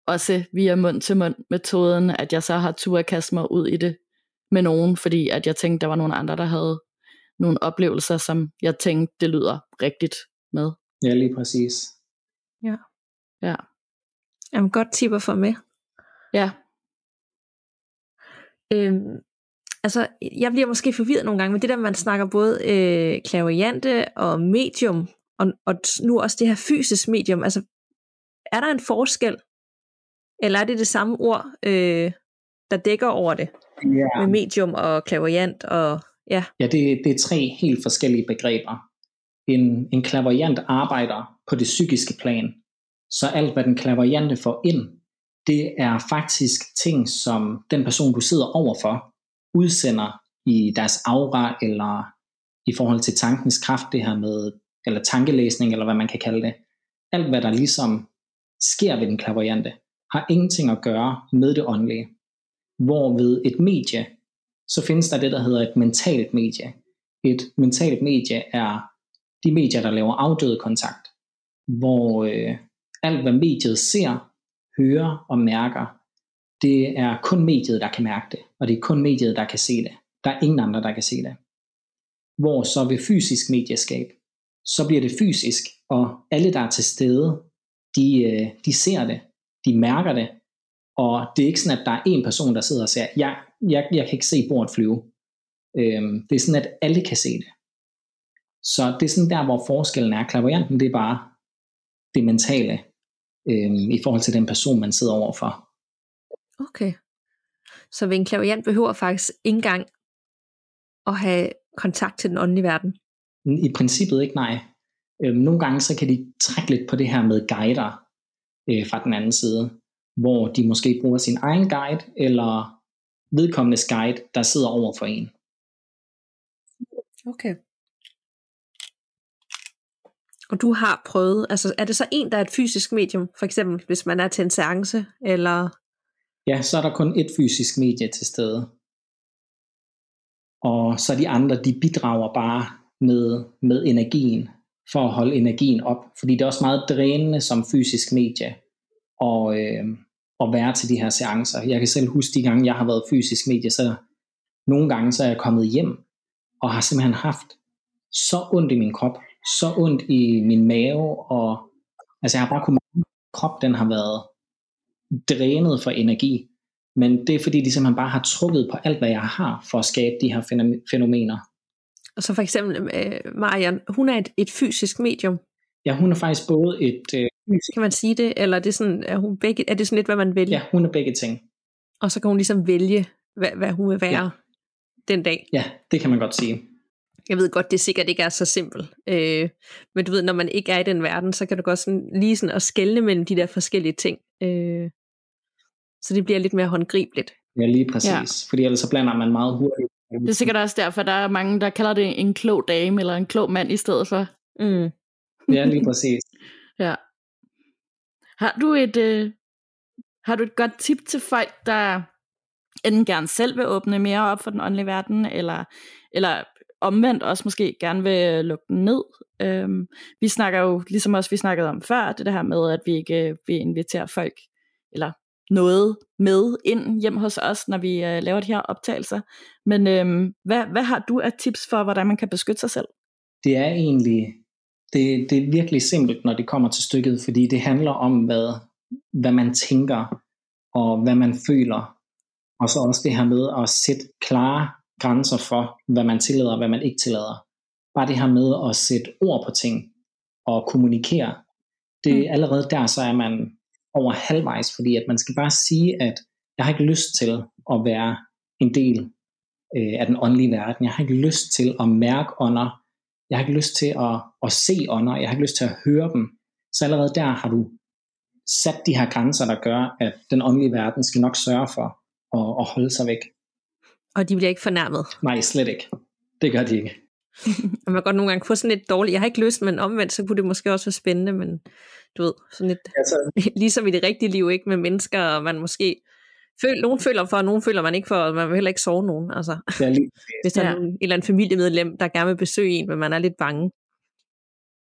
også via mund til mund metoden, at jeg så har turde kaste mig ud i det med nogen, fordi at jeg tænkte, der var nogle andre, der havde nogle oplevelser, som jeg tænkte, det lyder rigtigt med. Ja, lige præcis. Ja. Ja. Jamen, godt tip at få med. Ja. Øhm, altså, jeg bliver måske forvirret nogle gange, men det der, man snakker både øh, clairvoyante og medium, og, og nu også det her fysisk medium, altså, er der en forskel? Eller er det det samme ord, øh, der dækker over det? Ja. Med medium og clairvoyant og... Ja, ja det, det er tre helt forskellige begreber. En, en clairvoyant arbejder på det psykiske plan, så alt hvad den clairvoyante får ind, det er faktisk ting, som den person, du sidder overfor, udsender i deres aura, eller i forhold til tankens kraft, det her med, eller tankelæsning, eller hvad man kan kalde det. Alt hvad der ligesom sker ved den clairvoyante, har ingenting at gøre med det åndelige. Hvorved et medie, så findes der det, der hedder et mentalt medie. Et mentalt medie er de medier, der laver afdøde kontakt, hvor øh, alt, hvad mediet ser, hører og mærker, det er kun mediet, der kan mærke det, og det er kun mediet, der kan se det. Der er ingen andre, der kan se det. Hvor så ved fysisk medieskab, så bliver det fysisk, og alle, der er til stede, de, øh, de ser det, de mærker det, og det er ikke sådan, at der er en person, der sidder og siger, jeg, jeg, jeg kan ikke se bordet flyve. Øhm, det er sådan, at alle kan se det. Så det er sådan der, hvor forskellen er. Clairvoyanten, det er bare det mentale øhm, i forhold til den person, man sidder overfor. Okay. Så en clairvoyant behøver faktisk ikke engang at have kontakt til den åndelige verden? I princippet ikke, nej. Øhm, nogle gange så kan de trække lidt på det her med guider øh, fra den anden side, hvor de måske bruger sin egen guide, eller vedkommendes guide, der sidder over for en. Okay. Og du har prøvet, altså er det så en, der er et fysisk medium, for eksempel hvis man er til en seance, eller? Ja, så er der kun et fysisk medie til stede. Og så de andre, de bidrager bare med, med energien, for at holde energien op, fordi det er også meget drænende som fysisk medie, og, øh, og være til de her seancer. Jeg kan selv huske de gange, jeg har været fysisk medie, så nogle gange så er jeg kommet hjem, og har simpelthen haft så ondt i min krop, så ondt i min mave, og altså jeg har bare kunnet mærke, at min krop den har været drænet for energi, men det er fordi, de simpelthen bare har trukket på alt, hvad jeg har, for at skabe de her fænomener. Og så for eksempel øh, Marianne, hun er et, et fysisk medium. Ja, hun er faktisk både et... Øh, kan man sige det? Eller er det sådan, er hun begge, er det sådan lidt, hvad man vælger? Ja, hun er begge ting. Og så kan hun ligesom vælge, hvad, hvad hun vil være ja. Den dag. Ja, det kan man godt sige. Jeg ved godt, det sikkert ikke er så simpelt. Øh, men du ved, når man ikke er i den verden, så kan du godt sådan, lige sådan at skelne mellem de der forskellige ting. Øh, så det bliver lidt mere håndgribeligt. Ja, lige præcis. Ja. Fordi ellers så blander man meget hurtigt. Det er sikkert også derfor, der er mange, der kalder det en klog dame, eller en klog mand i stedet for. Mm. Ja, lige præcis. Ja. Har du et øh, har du et godt tip til folk, der enten gerne selv vil åbne mere op for den åndelige verden, eller eller omvendt også måske gerne vil lukke den ned? Øhm, vi snakker jo ligesom også vi snakkede om før, det der her med, at vi ikke øh, vi inviterer folk eller noget med ind hjem hos os, når vi øh, laver de her optagelser. Men øh, hvad hvad har du af tips for, hvordan man kan beskytte sig selv? Det er egentlig Det, det er virkelig simpelt, når det kommer til stykket, fordi det handler om, hvad, hvad man tænker, og hvad man føler. Og så også det her med at sætte klare grænser for, hvad man tillader, og hvad man ikke tillader. Bare det her med at sætte ord på ting, og kommunikere. Det er allerede der, så er man over halvvejs, fordi at man skal bare sige, at jeg har ikke lyst til at være en del øh, af den åndelige verden. Jeg har ikke lyst til at mærke ånder. Jeg har ikke lyst til at, at se ånder, jeg har ikke lyst til at høre dem. Så allerede der har du sat de her grænser, der gør, at den åndelige verden skal nok sørge for at, at holde sig væk. Og de bliver ikke fornærmet? Nej, slet ikke. Det gør de ikke. Man kan godt nogle gange få sådan lidt dårligt. Jeg har ikke lyst, men omvendt, så kunne det måske også være spændende, men du ved, sådan lidt, altså, ligesom i det rigtige liv, ikke, med mennesker, og man måske, føl, nogen føler for, og nogen føler man ikke for, og man vil heller ikke sove nogen, altså. Ja, lige. Hvis der er ja. en eller anden familiemedlem, der gerne vil besøge en, men man er lidt bange.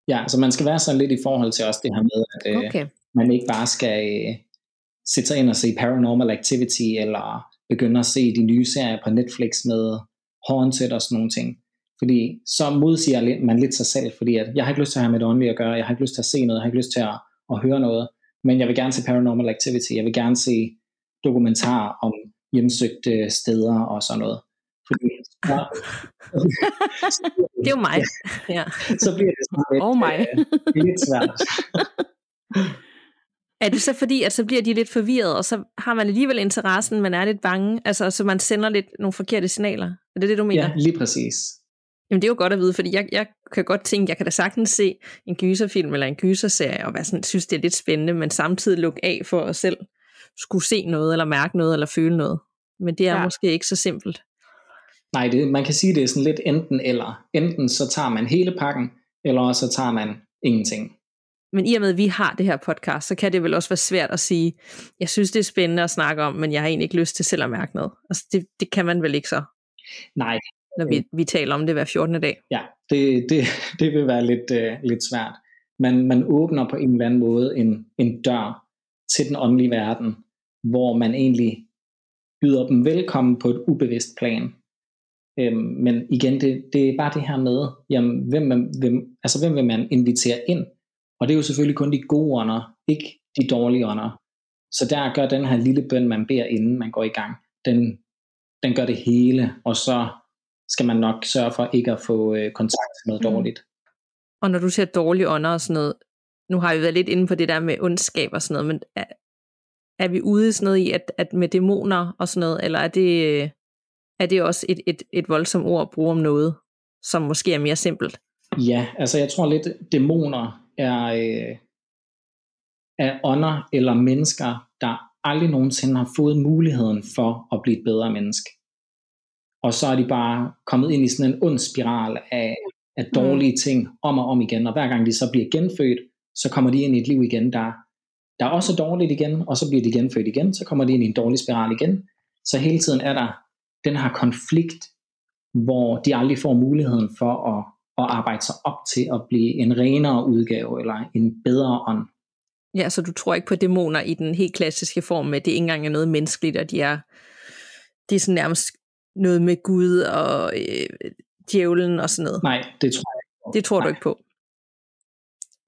Ja, så man skal være sådan lidt i forhold til også det her med, at okay. øh, man ikke bare skal øh, sætte sig ind og se Paranormal Activity, eller begynde at se de nye serier på Netflix med Haunted og sådan nogle ting. Fordi så modsiger man lidt sig selv, fordi at jeg har ikke lyst til at have med det åndelige at gøre, jeg har ikke lyst til at se noget, jeg har ikke lyst til at, at høre noget, men jeg vil gerne se Paranormal Activity, jeg vil gerne se dokumentarer om hjemsøgte steder og sådan noget. Fordi, så, det er jo mig. Ja. Så bliver det sådan lidt, oh my. øh, lidt svært. Er det så fordi, at så bliver de lidt forvirret, og så har man alligevel interessen, man er lidt bange, altså så man sender lidt nogle forkerte signaler? Er det det, du mener? Ja, lige præcis. Jamen det er jo godt at vide, fordi jeg, jeg kan godt tænke, jeg kan da sagtens se en gyserfilm eller en gyserserie, og være sådan, synes det er lidt spændende, men samtidig lukke af for at selv skulle se noget, eller mærke noget, eller føle noget. Men det er ja. måske ikke så simpelt. Nej, det, man kan sige, det er sådan lidt enten eller. Enten så tager man hele pakken, eller så tager man ingenting. Men i og med, at vi har det her podcast, så kan det vel også være svært at sige, jeg synes det er spændende at snakke om, men jeg har egentlig ikke lyst til selv at mærke noget. Altså det, det kan man vel ikke så? Nej. Når vi, vi taler om det hver fjortende dag. Ja, det, det, det vil være lidt, uh, lidt svært. Man, man åbner på en eller anden måde en, en dør til den åndelige verden, hvor man egentlig byder dem velkommen på et ubevidst plan. Øhm, men igen, det, det er bare det her med, jamen, hvem, man, hvem, altså, hvem vil man invitere ind? Og det er jo selvfølgelig kun de gode ånder, ikke de dårlige ånder. Så der gør den her lille bøn, man beder inden man går i gang, den, den gør det hele, og så skal man nok sørge for ikke at få øh, kontakt med noget mm. dårligt. Og når du siger dårlige ånder og sådan noget, nu har vi været lidt inde på det der med ondskab og sådan noget, men er, er vi ude sådan noget i, at, at med dæmoner og sådan noget, eller er det, er det også et, et, et voldsomt ord at bruge om noget, som måske er mere simpelt? Ja, altså jeg tror lidt, dæmoner er, øh, er ånder eller mennesker, der aldrig nogensinde har fået muligheden for at blive et bedre menneske. Og så er de bare kommet ind i sådan en ond spiral af, af dårlige ting om og om igen. Og hver gang de så bliver genfødt, så kommer de ind i et liv igen, der, der er også dårligt igen. Og så bliver de genfødt igen, så kommer de ind i en dårlig spiral igen. Så hele tiden er der den her konflikt, hvor de aldrig får muligheden for at, at arbejde sig op til at blive en renere udgave eller en bedre ånd. Ja, så du tror ikke på dæmoner i den helt klassiske form, med det ikke engang er noget menneskeligt, og de er, de er sådan nærmest noget med Gud og øh, djævlen og sådan noget. Nej, det tror jeg ikke på. Det tror Nej. du ikke på.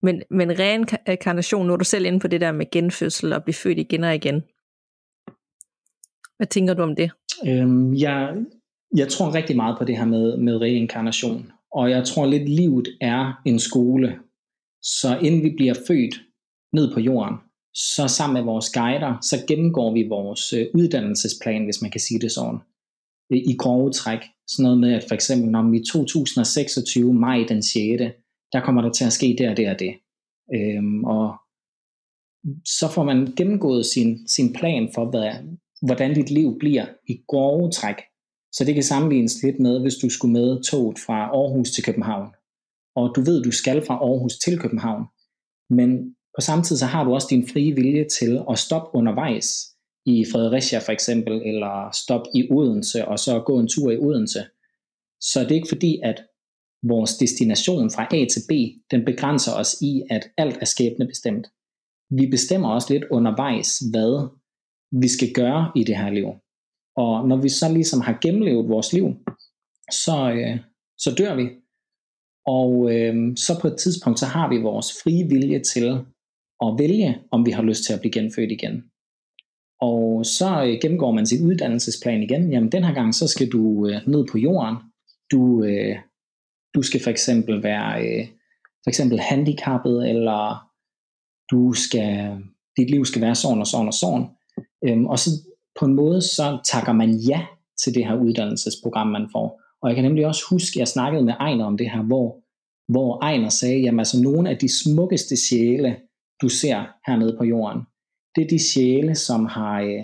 Men, men reinkarnation, nu er du selv inde på det der med genfødsel og blive født igen og igen. Hvad tænker du om det? Øhm, jeg, jeg tror rigtig meget på det her med, med reinkarnation. Og jeg tror lidt, livet er en skole. Så inden vi bliver født ned på jorden, så sammen med vores guider, så gennemgår vi vores uddannelsesplan, hvis man kan sige det sådan. I grove træk. Sådan noget med, at for eksempel om i to tusind seksogtyve, maj den sjette, der kommer der til at ske det og det og det. Øhm, og så får man gennemgået sin, sin plan for, hvad, hvordan dit liv bliver i grove træk. Så det kan sammenlignes lidt med, hvis du skulle med toget fra Aarhus til København. Og du ved, du skal fra Aarhus til København. Men på samme tid, så har du også din frie vilje til at stoppe undervejs. I Fredericia for eksempel, eller stop i Odense, og så gå en tur i Odense. Så det er ikke fordi, at vores destination fra A til B, den begrænser os i, at alt er skæbnebestemt. Vi bestemmer også lidt undervejs, hvad vi skal gøre i det her liv. Og når vi så ligesom har gennemlevet vores liv, så, øh, så dør vi. Og øh, så på et tidspunkt, så har vi vores frie vilje til at vælge, om vi har lyst til at blive genfødt igen. Og så gennemgår man sin uddannelsesplan igen. Jamen den her gang, så skal du øh, ned på jorden. Du, øh, du skal for eksempel være øh, for eksempel handicappet, eller du skal, dit liv skal være sådan og sådan og sådan. Øhm, og så på en måde, så takker man ja til det her uddannelsesprogram, man får. Og jeg kan nemlig også huske, jeg snakkede med Einar om det her, hvor, hvor Einar sagde, jamen altså nogle af de smukkeste sjæle, du ser hernede på jorden, det er de sjæle, som har, øh,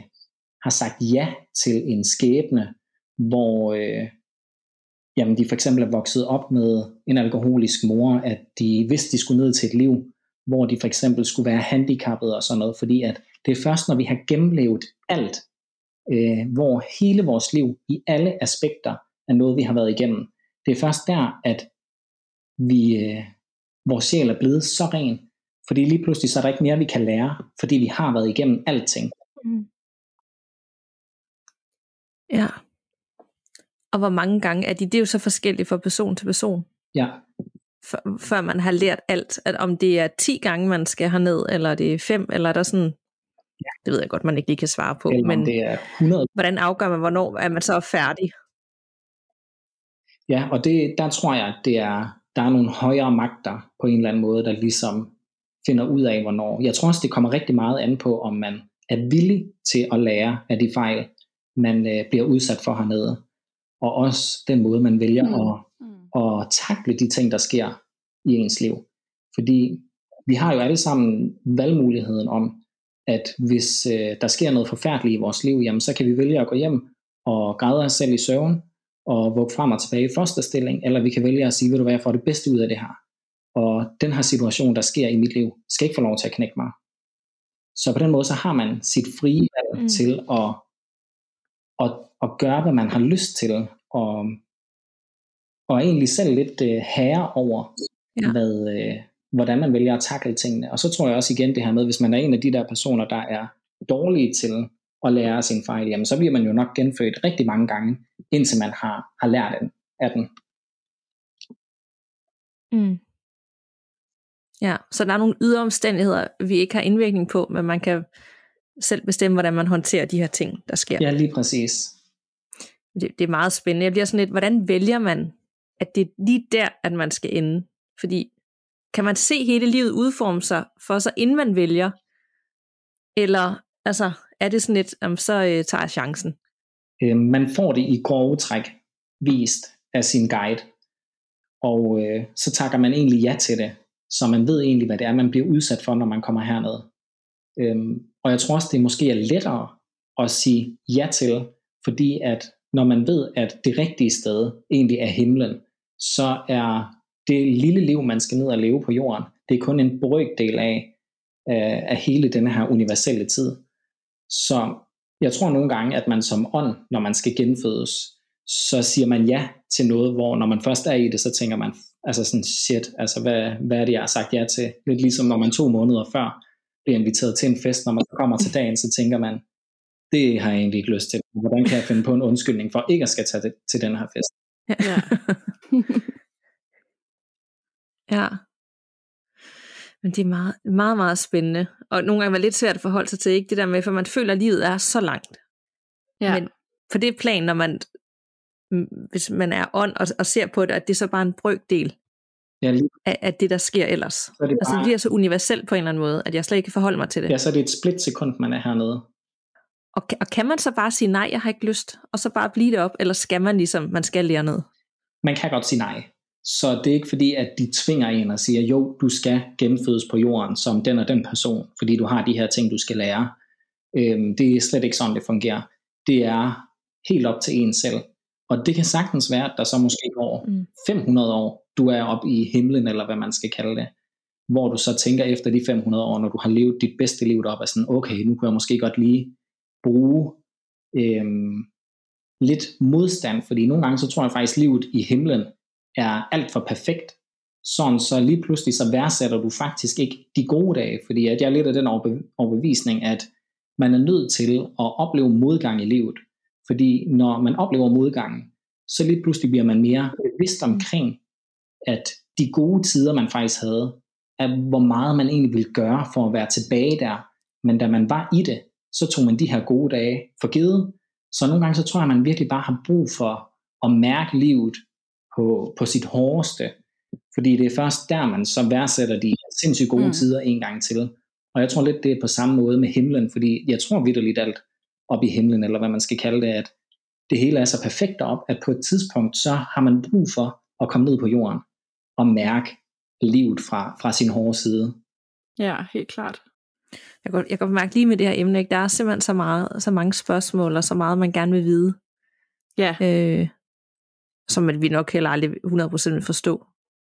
har sagt ja til en skæbne, hvor, øh, jamen de for eksempel er vokset op med en alkoholisk mor, at de vidste, de skulle ned til et liv, hvor de for eksempel skulle være handicappede og sådan noget, fordi at det er først, når vi har gennemlevet alt, øh, hvor hele vores liv i alle aspekter er noget, vi har været igennem. Det er først der, at vi, øh, vores sjæl er blevet så ren, fordi lige pludselig så er der ikke mere, vi kan lære, fordi vi har været igennem alting. Mm. Ja. Og hvor mange gange er de? Det er jo så forskelligt fra person til person. Ja. Før, før man har lært alt, at om det er ti gange, man skal herned, eller det er fem, eller er der sådan, ja. Det ved jeg godt, man ikke lige kan svare på, eller men det er hundrede. Hvordan afgør man, hvornår er man så færdig? Ja, og det, der tror jeg, at det er, der er nogle højere magter på en eller anden måde, der ligesom finder ud af, hvornår. Jeg tror også, det kommer rigtig meget an på, om man er villig til at lære af de fejl, man øh, bliver udsat for hernede. Og også den måde, man vælger mm. at, at takle de ting, der sker i ens liv. Fordi vi har jo alle sammen valgmuligheden om, at hvis øh, der sker noget forfærdeligt i vores liv, jamen, så kan vi vælge at gå hjem og græde os selv i søvn, og våge frem og tilbage i fosterstilling, eller vi kan vælge at sige, ved du hvad, jeg får det bedste ud af det her. Og den her situation, der sker i mit liv, skal ikke få lov til at knække mig. Så på den måde, så har man sit frie valg mm. til at, at, at gøre, hvad man har lyst til, og, og egentlig selv lidt uh, herre over, ja. hvad, uh, hvordan man vælger at tackle tingene. Og så tror jeg også igen det her med, hvis man er en af de der personer, der er dårlige til at lære sin fejl, jamen så bliver man jo nok genfødt rigtig mange gange, indtil man har, har lært den, af den. Mm. Ja, så der er nogle ydre omstændigheder, vi ikke har indvirkning på, men man kan selv bestemme, hvordan man håndterer de her ting, der sker. Ja, lige præcis. Det, det er meget spændende. Jeg bliver sådan lidt, hvordan vælger man, at det er lige der, at man skal ende? Fordi kan man se hele livet udforme sig for sig, inden man vælger? Eller altså, er det sådan lidt, om så øh, tager jeg chancen? Øh, man får det i grove træk vist af sin guide, og øh, så takker man egentlig ja til det. Så man ved egentlig, hvad det er, man bliver udsat for, når man kommer hernede. Øhm, og jeg tror også, det måske er lettere at sige ja til, fordi at når man ved, at det rigtige sted egentlig er himlen, så er det lille liv, man skal ned og leve på jorden, det er kun en brøkdel af, øh, af hele denne her universelle tid. Så jeg tror nogle gange, at man som ånd, når man skal genfødes, så siger man ja til noget, hvor når man først er i det, så tænker man, altså sådan, shit, altså hvad, hvad er det, jeg har sagt ja til? Lidt ligesom når man to måneder før bliver inviteret til en fest, når man kommer til dagen, så tænker man, det har jeg egentlig ikke lyst til. Hvordan kan jeg finde på en undskyldning for ikke at skal tage det, til den her fest? Ja. Ja. Men det er meget, meget, meget spændende. Og nogle gange var det lidt svært at forholde sig til, ikke det der med, for man føler, at livet er så langt. Ja. Men på det plan, når man... hvis man er ånd og, og ser på det, at det er så bare en brøkdel ja, af, af det, der sker ellers. Så det bare... altså det bliver så universelt på en eller anden måde, at jeg slet ikke kan forholde mig til det. Ja, så er det et splitsekund, man er hernede. Og, og kan man så bare sige nej, jeg har ikke lyst, og så bare blive det op, eller skal man ligesom, man skal lære ned? Man kan godt sige nej. Så det er ikke fordi, at de tvinger en og siger, jo, du skal genfødes på jorden som den og den person, fordi du har de her ting, du skal lære. Øhm, det er slet ikke sådan, det fungerer. Det er helt op til en selv. Og det kan sagtens være, at der så måske går mm. fem hundrede år, du er oppe i himlen, eller hvad man skal kalde det, hvor du så tænker efter de fem hundrede år, når du har levet dit bedste liv deroppe, og sådan, okay, nu kunne jeg måske godt lige bruge øhm, lidt modstand, fordi nogle gange så tror jeg faktisk, at livet i himlen er alt for perfekt, sådan så lige pludselig så værdsætter du faktisk ikke de gode dage, fordi at jeg er lidt af den overbevisning, at man er nødt til at opleve modgang i livet. Fordi når man oplever modgangen, så lige pludselig bliver man mere bevidst omkring, at de gode tider, man faktisk havde, at hvor meget man egentlig ville gøre for at være tilbage der. Men da man var i det, så tog man de her gode dage for givet. Så nogle gange, så tror jeg, at man virkelig bare har brug for at mærke livet på, på sit hårdeste. Fordi det er først der, man så værdsætter de sindssygt gode mm. tider en gang til. Og jeg tror lidt, det er på samme måde med himlen, fordi jeg tror vitterligt alt op i himlen, eller hvad man skal kalde det, at det hele er så perfekt op, at på et tidspunkt, så har man brug for at komme ned på jorden, og mærke livet fra, fra sin hårde side. Ja, helt klart. Jeg kan, jeg kan mærke lige med det her emne, ikke? Der er simpelthen så, meget, så mange spørgsmål, og så meget, man gerne vil vide. Ja. Øh, som at vi nok heller aldrig hundrede procent vil forstå,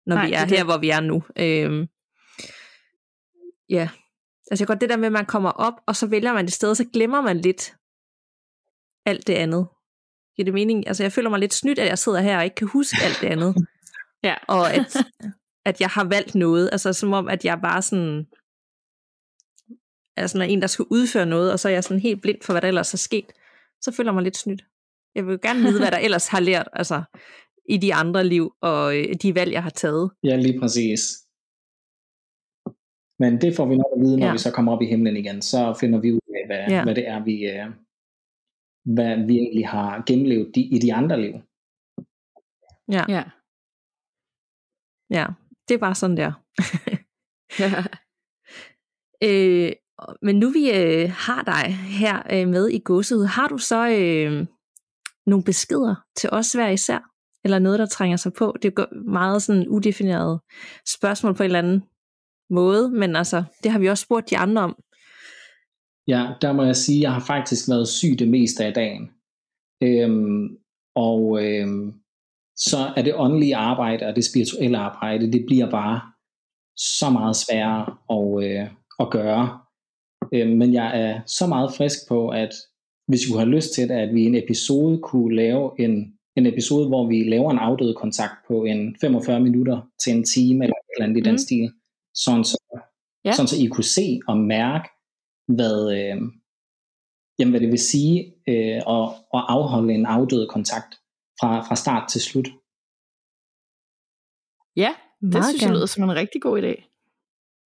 når Nej, vi er her, hvor vi er nu. Øhm, ja, altså godt det der med, at man kommer op, og så vælger man det sted, så glemmer man lidt alt det andet. Giver det mening? Altså jeg føler mig lidt snydt, at jeg sidder her og ikke kan huske alt det andet. Ja. Og at, at jeg har valgt noget, altså som om, at jeg bare sådan... altså når en, der skal udføre noget, og så er jeg sådan helt blind for, hvad der ellers er sket, så føler jeg mig lidt snydt. Jeg vil jo gerne vide, hvad der ellers har lært, altså i de andre liv, og de valg, jeg har taget. Ja, lige præcis. Men det får vi nok at vide, når ja. vi så kommer op i himlen igen, så finder vi ud af, hvad, ja. hvad det er, vi, hvad vi egentlig har gennemlevet de, i de andre liv. Ja. Ja, ja. Det er bare sådan der. ja. øh, Men nu vi øh, har dig her øh, med i Gåsehud, har du så øh, nogle beskeder til os hver især? Eller noget, der trænger sig på? Det er meget sådan udefineret spørgsmål på en eller anden måde, men altså, det har vi også spurgt de andre om. Ja, der må jeg sige, at jeg har faktisk været syg det meste af dagen. Øhm, og øhm, så er det åndelige arbejde og det spirituelle arbejde, det bliver bare så meget sværere at, øh, at gøre. Men jeg er så meget frisk på, at hvis du har lyst til det, at vi i en episode kunne lave en, en episode, hvor vi laver en afdød kontakt på en femogfyrre minutter til en time eller et eller andet i den mm. stil, sådan så, ja. sådan så I kunne se og mærke, hvad, øh, jamen, hvad det vil sige øh, at, at afholde en afdød kontakt fra, fra start til slut. Ja, det Meget synes jeg lyder som en rigtig god idé.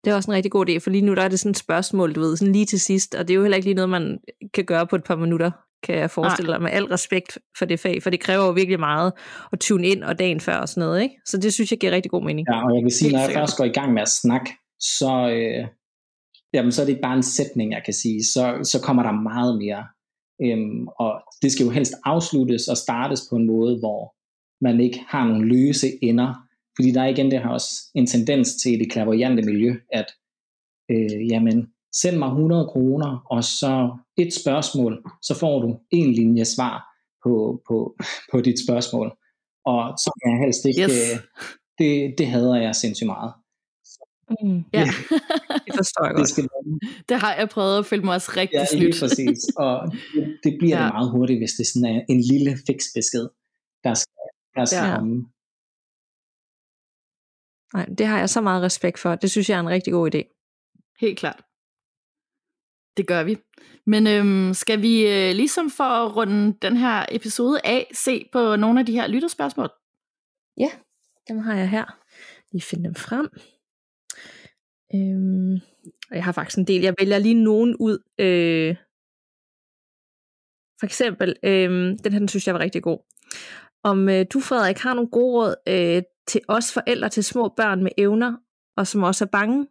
Det er også en rigtig god idé, for lige nu der er det sådan et spørgsmål, du ved, sådan lige til sidst, og det er jo heller ikke lige noget, man kan gøre på et par minutter, kan jeg forestille dig, med al respekt for det fag, for det kræver jo virkelig meget at tune ind og dagen før og sådan noget, ikke? Så det synes jeg giver rigtig god mening. Ja, og jeg vil sige, når jeg først går i gang med at snakke, så, øh, jamen, så er det ikke bare en sætning, jeg kan sige, så, så kommer der meget mere, øhm, og det skal jo helst afsluttes og startes på en måde, hvor man ikke har nogle løse ender. Fordi der er igen det her også en tendens til det klaverjante miljø, at øh, jamen, send mig hundrede kroner, og så et spørgsmål, så får du en linje svar på, på, på dit spørgsmål. Og så kan jeg helst ikke, yes. øh, det, det hader jeg sindssygt meget. Mm, ja, det forstår jeg godt. Det, skal det har jeg prøvet at føle mig også rigtig ja, slut. Ja, præcis. Og det, det bliver ja. det meget hurtigt, hvis det sådan er en lille fiksbesked, der skal, der skal ja. komme. Nej, det har jeg så meget respekt for. Det synes jeg er en rigtig god idé. Helt klart. Det gør vi. Men øhm, skal vi øh, ligesom for at runde den her episode af, se på nogle af de her lytterspørgsmål? Ja, dem har jeg her. Lige finde dem frem. Øhm, og jeg har faktisk en del. Jeg vælger lige nogen ud. Øh, for eksempel, øh, den her den synes jeg var rigtig god. Om øh, du, Frederik, har nogle gode råd øh, til os forældre til små børn med evner, og som også er bange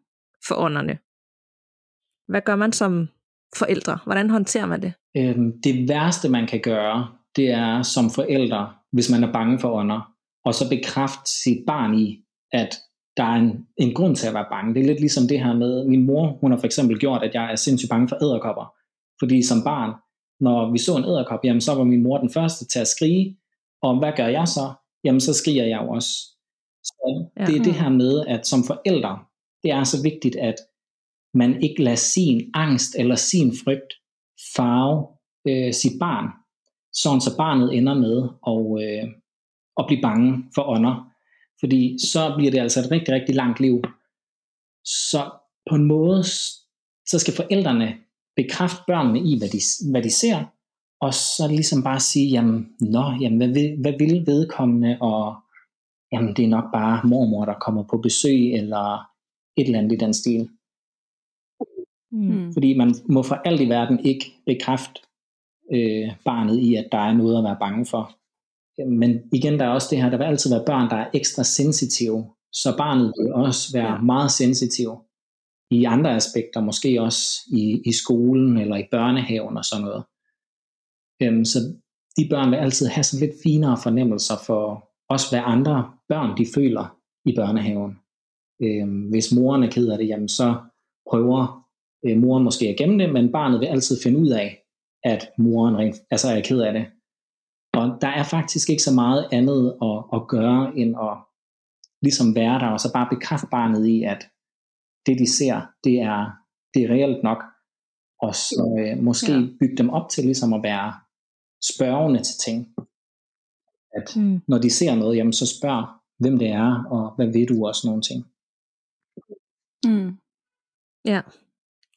for ånderne. Hvad gør man som forældre? Hvordan håndterer man det? Øhm, det værste, man kan gøre, det er som forældre, hvis man er bange for ånder, og så bekræfte sit barn i, at der er en, en grund til at være bange. Det er lidt ligesom det her med, min mor, hun har for eksempel gjort, at jeg er sindssygt bange for edderkopper. Fordi som barn, når vi så en edderkop, jamen så var min mor den første til at skrige, og hvad gør jeg så? Jamen så skriger jeg jo også. Så det er det her med, at som forældre, det er så vigtigt, at man ikke lader sin angst eller sin frygt farve øh, sit barn, sådan så barnet ender med at, øh, at blive bange for ånder. Fordi så bliver det altså et rigtig, rigtig langt liv. Så på en måde, så skal forældrene bekræfte børnene i, hvad de, hvad de ser, og så ligesom bare sige, jamen, nå, jamen, hvad, vil, hvad vil vedkommende, og jamen det er nok bare mormor, der kommer på besøg, eller et eller andet i den stil. Mm. Fordi man må for alt i verden ikke bekræfte øh, barnet i, at der er noget at være bange for. Men igen, der er også det her, der vil altid være børn, der er ekstra sensitive, så barnet vil også være ja. meget sensitiv i andre aspekter, måske også i, i skolen, eller i børnehaven og sådan noget. Øhm, så de børn vil altid have sådan lidt finere fornemmelser for også hvad andre børn de føler i børnehaven. Øhm, hvis moren er ked af det, jamen så prøver øh, moren måske at gemme det, men barnet vil altid finde ud af, at moren rent, altså er ked af det. Og og der er faktisk ikke så meget andet at, at gøre, end at ligesom være der, og så bare bekræfte barnet i, at det de ser, det er, det er reelt nok, og så, øh, måske ja. bygge dem op til ligesom at være spørgende til ting. At mm. når de ser noget, jamen så spørg, hvem det er, og hvad ved du, og sådan nogle ting. Mm. Ja,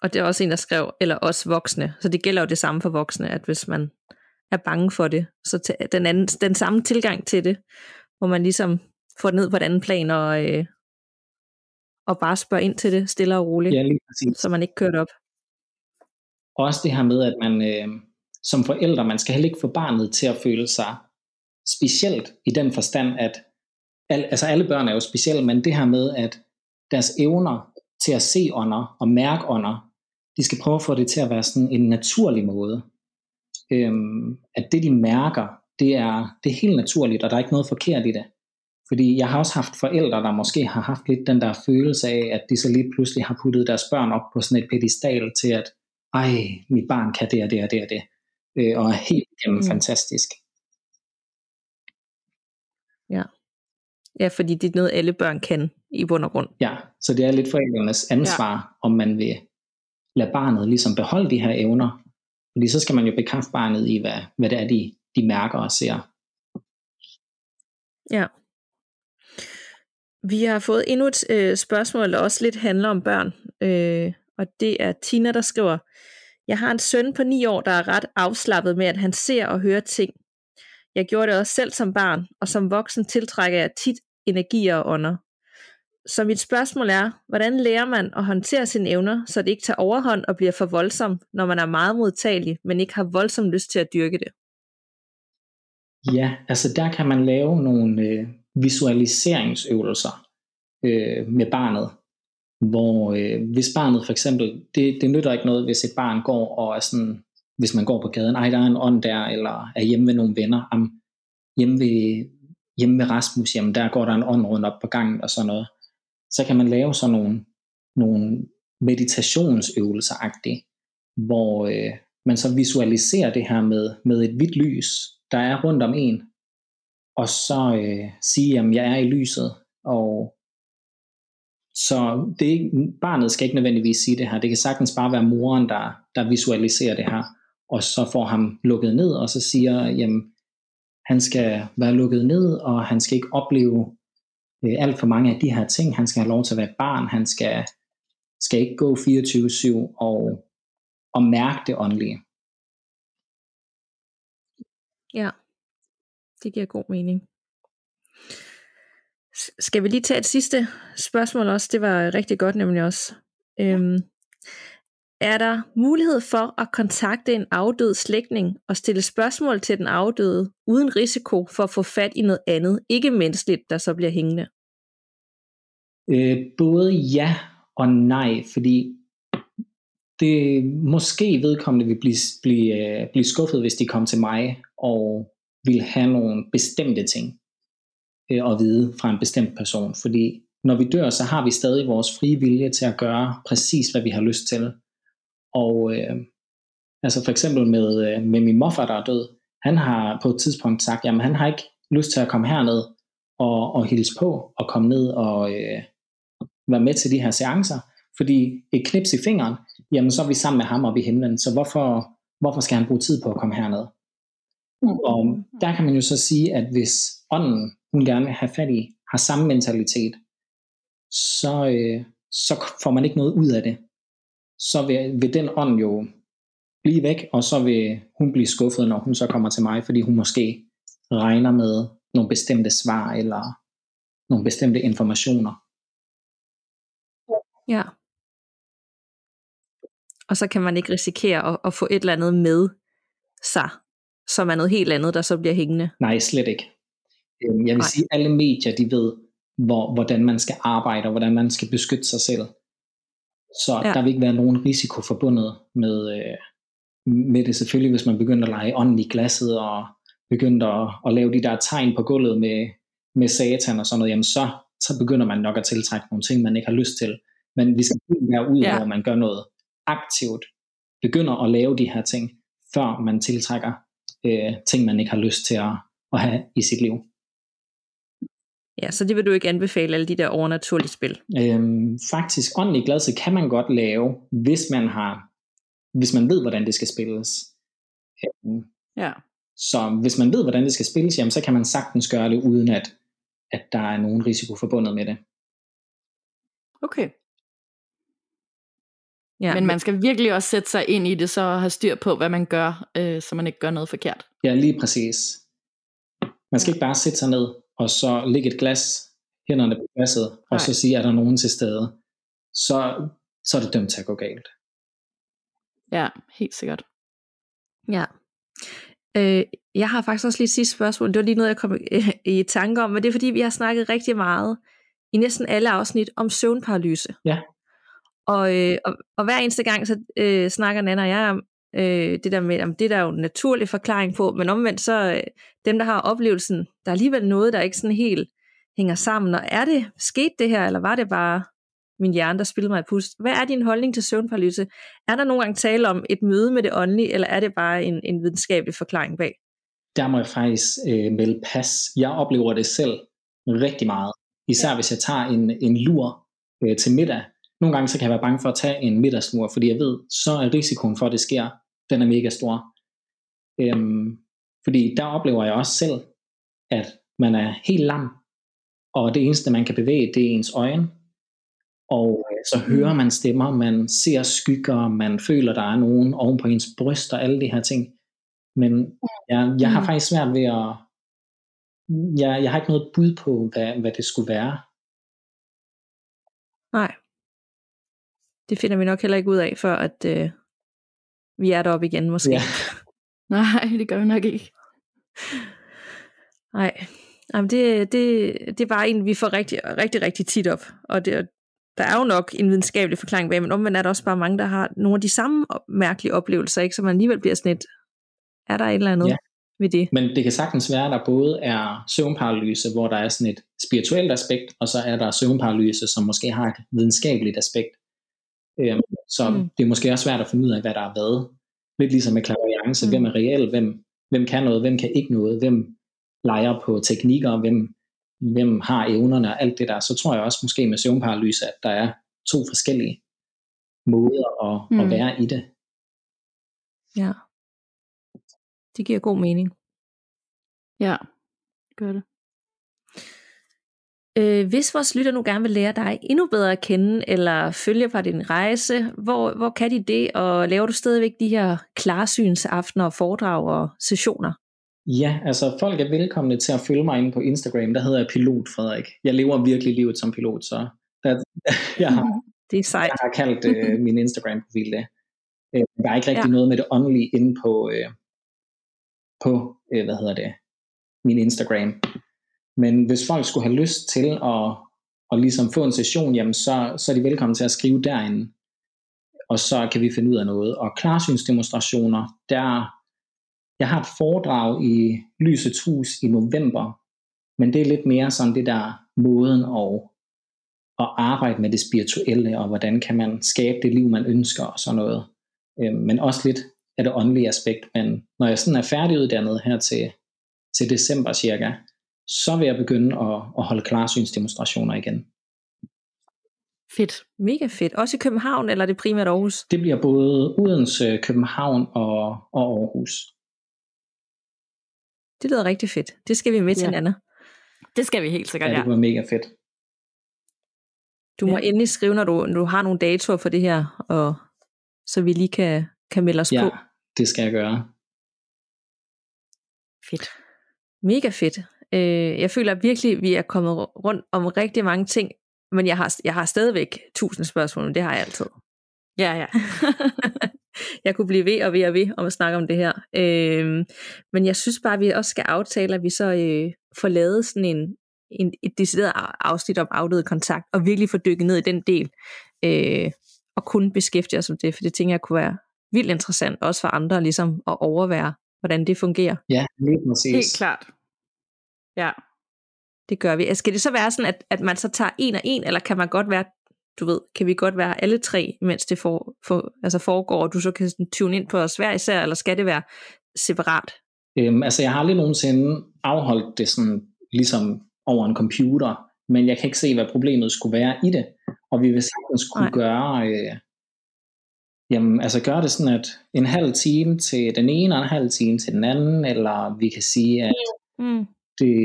og det er også en, der skrev, eller også voksne, så det gælder jo det samme for voksne, at hvis man er bange for det, så t- den, anden, den samme tilgang til det, hvor man ligesom får det ned på et andet plan, og, øh, og bare spørger ind til det, stille og roligt, ja, så man ikke kører det op. Også det her med, at man øh, som forældre, man skal heller ikke få barnet til at føle sig specielt, i den forstand, at al, altså alle børn er jo specielle, men det her med, at deres evner til at se ånder og mærke ånder, de skal prøve at få det til at være sådan en naturlig måde. Øhm, at det de mærker, det er, det er helt naturligt, og der er ikke noget forkert i det. Fordi jeg har også haft forældre, der måske har haft lidt den der følelse af, at de så lige pludselig har puttet deres børn op på sådan et pedestal til at, ej, mit barn kan det og det og det og det, øh, og er helt igennem mm. fantastisk. Ja. Ja, fordi det er noget, alle børn kan i bund og grund. Ja, så det er lidt forældrenes ansvar, ja. Om man vil lade barnet ligesom beholde de her evner. Fordi så skal man jo bekræfte barnet i, hvad, hvad det er, de, de mærker og ser. Ja. Vi har fået endnu et øh, spørgsmål, der også lidt handler om børn. Øh, og det er Tina, der skriver, jeg har en søn på ni år, der er ret afslappet med, at han ser og hører ting. Jeg gjorde det også selv som barn, og som voksen tiltrækker jeg tit energier og ånder. Så mit spørgsmål er, hvordan lærer man at håndtere sine evner, så det ikke tager overhånd og bliver for voldsomt, når man er meget modtagelig, men ikke har voldsomt lyst til at dyrke det? Ja, altså der kan man lave nogle øh, visualiseringsøvelser øh, med barnet, hvor øh, hvis barnet for eksempel, det, det nytter ikke noget, hvis et barn går og er sådan, hvis man går på gaden, ej, der er en ånd der, eller er hjemme ved nogle venner, am, hjemme, ved, hjemme ved Rasmus, jamen der går der en ånd rundt op på gangen og sådan noget. Så kan man lave sådan nogle, nogle meditationsøvelser-agtige, hvor øh, man så visualiserer det her med, med et hvidt lys, der er rundt om en, og så øh, sige, jamen jeg er i lyset, og så det er ikke, barnet skal ikke nødvendigvis sige det her, det kan sagtens bare være moren, der, der visualiserer det her, og så får ham lukket ned, og så siger, jamen han skal være lukket ned, og han skal ikke opleve øh, alt for mange af de her ting, han skal have lov til at være et barn, han skal, skal ikke gå fireogtyve syv og, og mærke det åndelige. Ja, det giver god mening. Skal vi lige tage et sidste spørgsmål også? Det var rigtig godt nemlig også. Øhm, er der mulighed for at kontakte en afdød slægtning og stille spørgsmål til den afdøde, uden risiko for at få fat i noget andet, ikke menneskeligt, der så bliver hængende? Øh, både ja og nej, fordi det måske vedkommende vil blive, blive, blive skuffet, hvis de kom til mig og vil have nogle bestemte ting at vide fra en bestemt person, fordi når vi dør, så har vi stadig vores frie vilje til at gøre præcis, hvad vi har lyst til. Og øh, altså for eksempel med, med min morfar, der er død, han har på et tidspunkt sagt, jamen han har ikke lyst til at komme herned og, og hilse på, og komme ned og øh, være med til de her seancer, fordi et knips i fingeren, jamen så er vi sammen med ham oppe i himlen, så hvorfor, hvorfor skal han bruge tid på at komme herned? Og der kan man jo så sige, at hvis ånden, hun gerne vil have fat i, har samme mentalitet, så, øh, så får man ikke noget ud af det. Så vil, vil den ånd jo blive væk, og så vil hun blive skuffet, når hun så kommer til mig, fordi hun måske regner med nogle bestemte svar, eller nogle bestemte informationer. Ja. Og så kan man ikke risikere at, at få et eller andet med sig, som er noget helt andet, der så bliver hængende. Nej, slet ikke. Jeg vil sige, at alle medier, de ved, hvor, hvordan man skal arbejde, og hvordan man skal beskytte sig selv. Så ja. Der vil ikke være nogen risiko forbundet med, med det selvfølgelig, hvis man begynder at lege ånden i glasset, og begynder at, at lave de der tegn på gulvet med, med satan og sådan noget, jamen så, så begynder man nok at tiltrække nogle ting, man ikke har lyst til. Men vi skal ikke være ud, ja. Hvor man gør noget aktivt, begynder at lave de her ting, før man tiltrækker øh, ting, man ikke har lyst til at, at have i sit liv. Ja, så det vil du ikke anbefale, alle de der overnaturlige spil? Øhm, faktisk, åndelig glad, så kan man godt lave, hvis man har, hvis man ved, hvordan det skal spilles. Øhm, ja. Så hvis man ved, hvordan det skal spilles, jamen, så kan man sagtens gøre det, uden at, at der er nogen risiko forbundet med det. Okay. Ja. Men man skal virkelig også sætte sig ind i det, så have styr på, hvad man gør, øh, så man ikke gør noget forkert. Ja, lige præcis. Man skal ikke bare sætte sig ned, og så lægge et glas, hænderne på glasset, og Nej. Så sige, er der nogen til stede, så, så er det dømt til at gå galt. Ja, helt sikkert. Ja. Øh, jeg har faktisk også lige et sidste spørgsmål, det var lige noget, jeg kom i, i tanke om, men det er fordi, vi har snakket rigtig meget, i næsten alle afsnit, om søvnparalyse. Ja. Og, øh, og, og hver eneste gang, så øh, snakker Nanna og jeg om, Øh, det der med, om det der er jo en naturlig forklaring på, men omvendt så øh, dem der har oplevelsen, der er alligevel noget, der ikke sådan helt hænger sammen, og er det sket det her, eller var det bare min hjerne, der spillede mig et pust? Hvad er din holdning til søvnparalyse? Er der nogle gange tale om et møde med det åndelige, eller er det bare en, en videnskabelig forklaring bag? Der må jeg faktisk øh, melde pas. Jeg oplever det selv rigtig meget, især ja. Hvis jeg tager en, en lur øh, til middag. Nogle gange så kan jeg være bange for at tage en middagslur, fordi jeg ved, så er risikoen for, at det sker, den er mega stor. Øhm, fordi der oplever jeg også selv, at man er helt lam, og det eneste, man kan bevæge, det er ens øjne. Og så hører man stemmer, man ser skygger, man føler, der er nogen oven på ens bryst og alle de her ting. Men jeg, jeg har faktisk svært ved at... Jeg, jeg har ikke noget bud på, hvad, hvad det skulle være. Nej. Det finder vi nok heller ikke ud af, før at... Øh... vi er deroppe igen, måske. Ja. Nej, det gør vi nok ikke. Nej, det, det, det er bare en, vi får rigtig, rigtig, rigtig tit op. Og det, der er jo nok en videnskabelig forklaring bag, men omvendt er der også bare mange, der har nogle af de samme mærkelige oplevelser, ikke? Så man alligevel bliver sådan et, er der et eller andet ja. Ved det? Men det kan sagtens være, at der både er søvnparalyse, hvor der er sådan et spirituelt aspekt, og så er der søvnparalyse, som måske har et videnskabeligt aspekt. Øhm, så mm. det er måske også svært at finde ud af, hvad der er hvad. Lidt ligesom med clairvoyance, mm. hvem er reel, hvem, hvem kan noget, hvem kan ikke noget, hvem leger på teknikker, hvem, hvem har evnerne og alt det der. Så tror jeg også måske med søvnparalyse, at der er to forskellige måder at, mm. at være i det. Ja, det giver god mening. Ja, det gør det. Hvis vores lytter nu gerne vil lære dig endnu bedre at kende, eller følge på din rejse, hvor, hvor kan de det, og laver du stadigvæk de her klarsynsaftener, foredrag og sessioner? Ja, altså folk er velkomne til at følge mig inde på Instagram, der hedder jeg Pilot Frederik. Jeg lever virkelig livet som pilot, så der, jeg, har, det er sejt. Jeg har kaldt øh, min Instagram-profil det. Øh, der er ikke rigtig ja. Noget med det åndelige inde på, øh, på øh, hvad hedder det, min Instagram. Men hvis folk skulle have lyst til at, at ligesom få en session, jamen så, så er de velkommen til at skrive derinde, og så kan vi finde ud af noget. Og klarsynsdemonstrationer, der, jeg har et foredrag i Lysets Hus i november, men det er lidt mere sådan det der måden at, at arbejde med det spirituelle, og hvordan kan man skabe det liv, man ønsker og sådan noget. Men også lidt af det åndelige aspekt. Men når jeg sådan er færdiguddannet her til, til december cirka, så vil jeg begynde at, at holde klarsynsdemonstrationer igen. Fedt. Mega fedt. Også i København, eller er det primært Aarhus? Det bliver både Odense, København og, og Aarhus. Det lyder rigtig fedt. Det skal vi med til, ja. Nanna. Det skal vi helt sikkert, ja. Det var mega fedt. Du må ja. Endelig skrive, når du, når du har nogle datoer for det her, og så vi lige kan, kan melde os ja, på. Ja, det skal jeg gøre. Fedt. Mega fedt. Jeg føler virkelig, at vi er kommet rundt om rigtig mange ting, men jeg har, jeg har stadigvæk tusind spørgsmål, men det har jeg altid. Ja, ja. Jeg kunne blive ved og ved og ved om at snakke om det her. Øh, men jeg synes bare, at vi også skal aftale, at vi så øh, får lavet sådan en, en, et decideret afsnit om afdøde kontakt, og virkelig få dykket ned i den del, øh, og kun beskæftige os om det, for det tænker jeg kunne være vildt interessant, også for andre ligesom at overvære, hvordan det fungerer. Ja, lige præcis. Helt klart. Ja, det gør vi. Skal det så være sådan, at, at man så tager en og en, eller kan man godt være, du ved, kan vi godt være alle tre, mens det for, for, altså foregår, og du så kan tune ind på os hver især, eller skal det være separat? Øhm, altså jeg har aldrig nogensinde afholdt det sådan, ligesom over en computer, men jeg kan ikke se, hvad problemet skulle være i det. Og vi vil sagtens kunne Nej. gøre, øh, jamen, altså gøre det sådan, at en halv time til den ene, og en halv time til den anden, eller vi kan sige, at mm. det,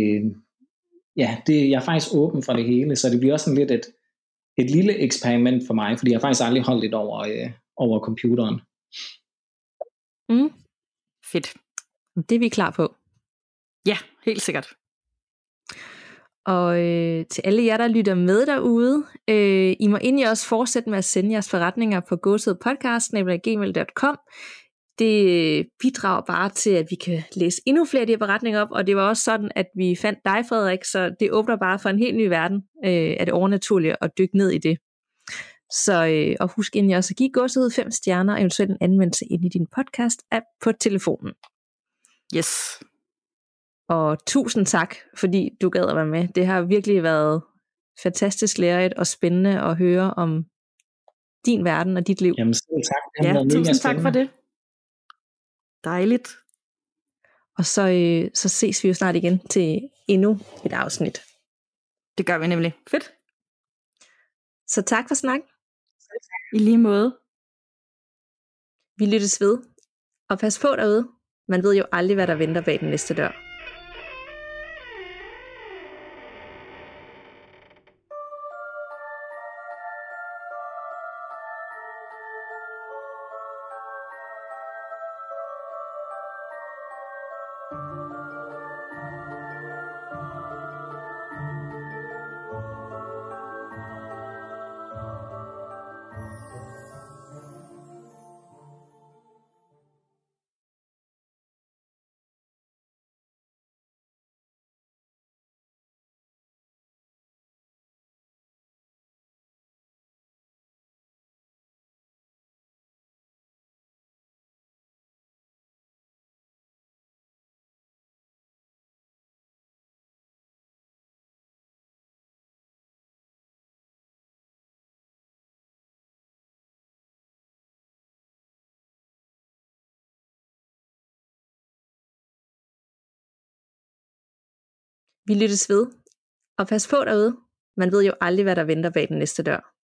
ja, det, jeg er faktisk åben for det hele, så det bliver også sådan lidt et, et lille eksperiment for mig, fordi jeg faktisk aldrig holdt lidt over, øh, over computeren. Mm. Fedt. Det er vi klar på. Ja, helt sikkert. Og øh, til alle jer, der lytter med derude, øh, I må endelig også fortsætte med at sende jeres forretninger på gåsehudpodcast punktum gmail punktum com. Det bidrager bare til, at vi kan læse endnu flere af de her forretninger op, og det var også sådan, at vi fandt dig, Frederik, så det åbner bare for en helt ny verden øh, af det overnaturlige at dykke ned i det. Så øh, og husk endelig også at give Gåsehud fem stjerner og eventuelt en anmeldelse ind i din podcast-app på telefonen. Yes. Og tusind tak, fordi du gad at være med. Det har virkelig været fantastisk lærerigt og spændende at høre om din verden og dit liv. Jamen selv tak. Ja, tusind tak for det. Dejligt. Og så, øh, så ses vi jo snart igen til endnu et afsnit. Det gør vi nemlig. Fedt. Så tak for snak. I lige måde. Vi lyttes ved. Og pas på derude. Man ved jo aldrig, hvad der venter bag den næste dør. Vi lyttes ved. Og pas på derude. Man ved jo aldrig, hvad der venter bag den næste dør.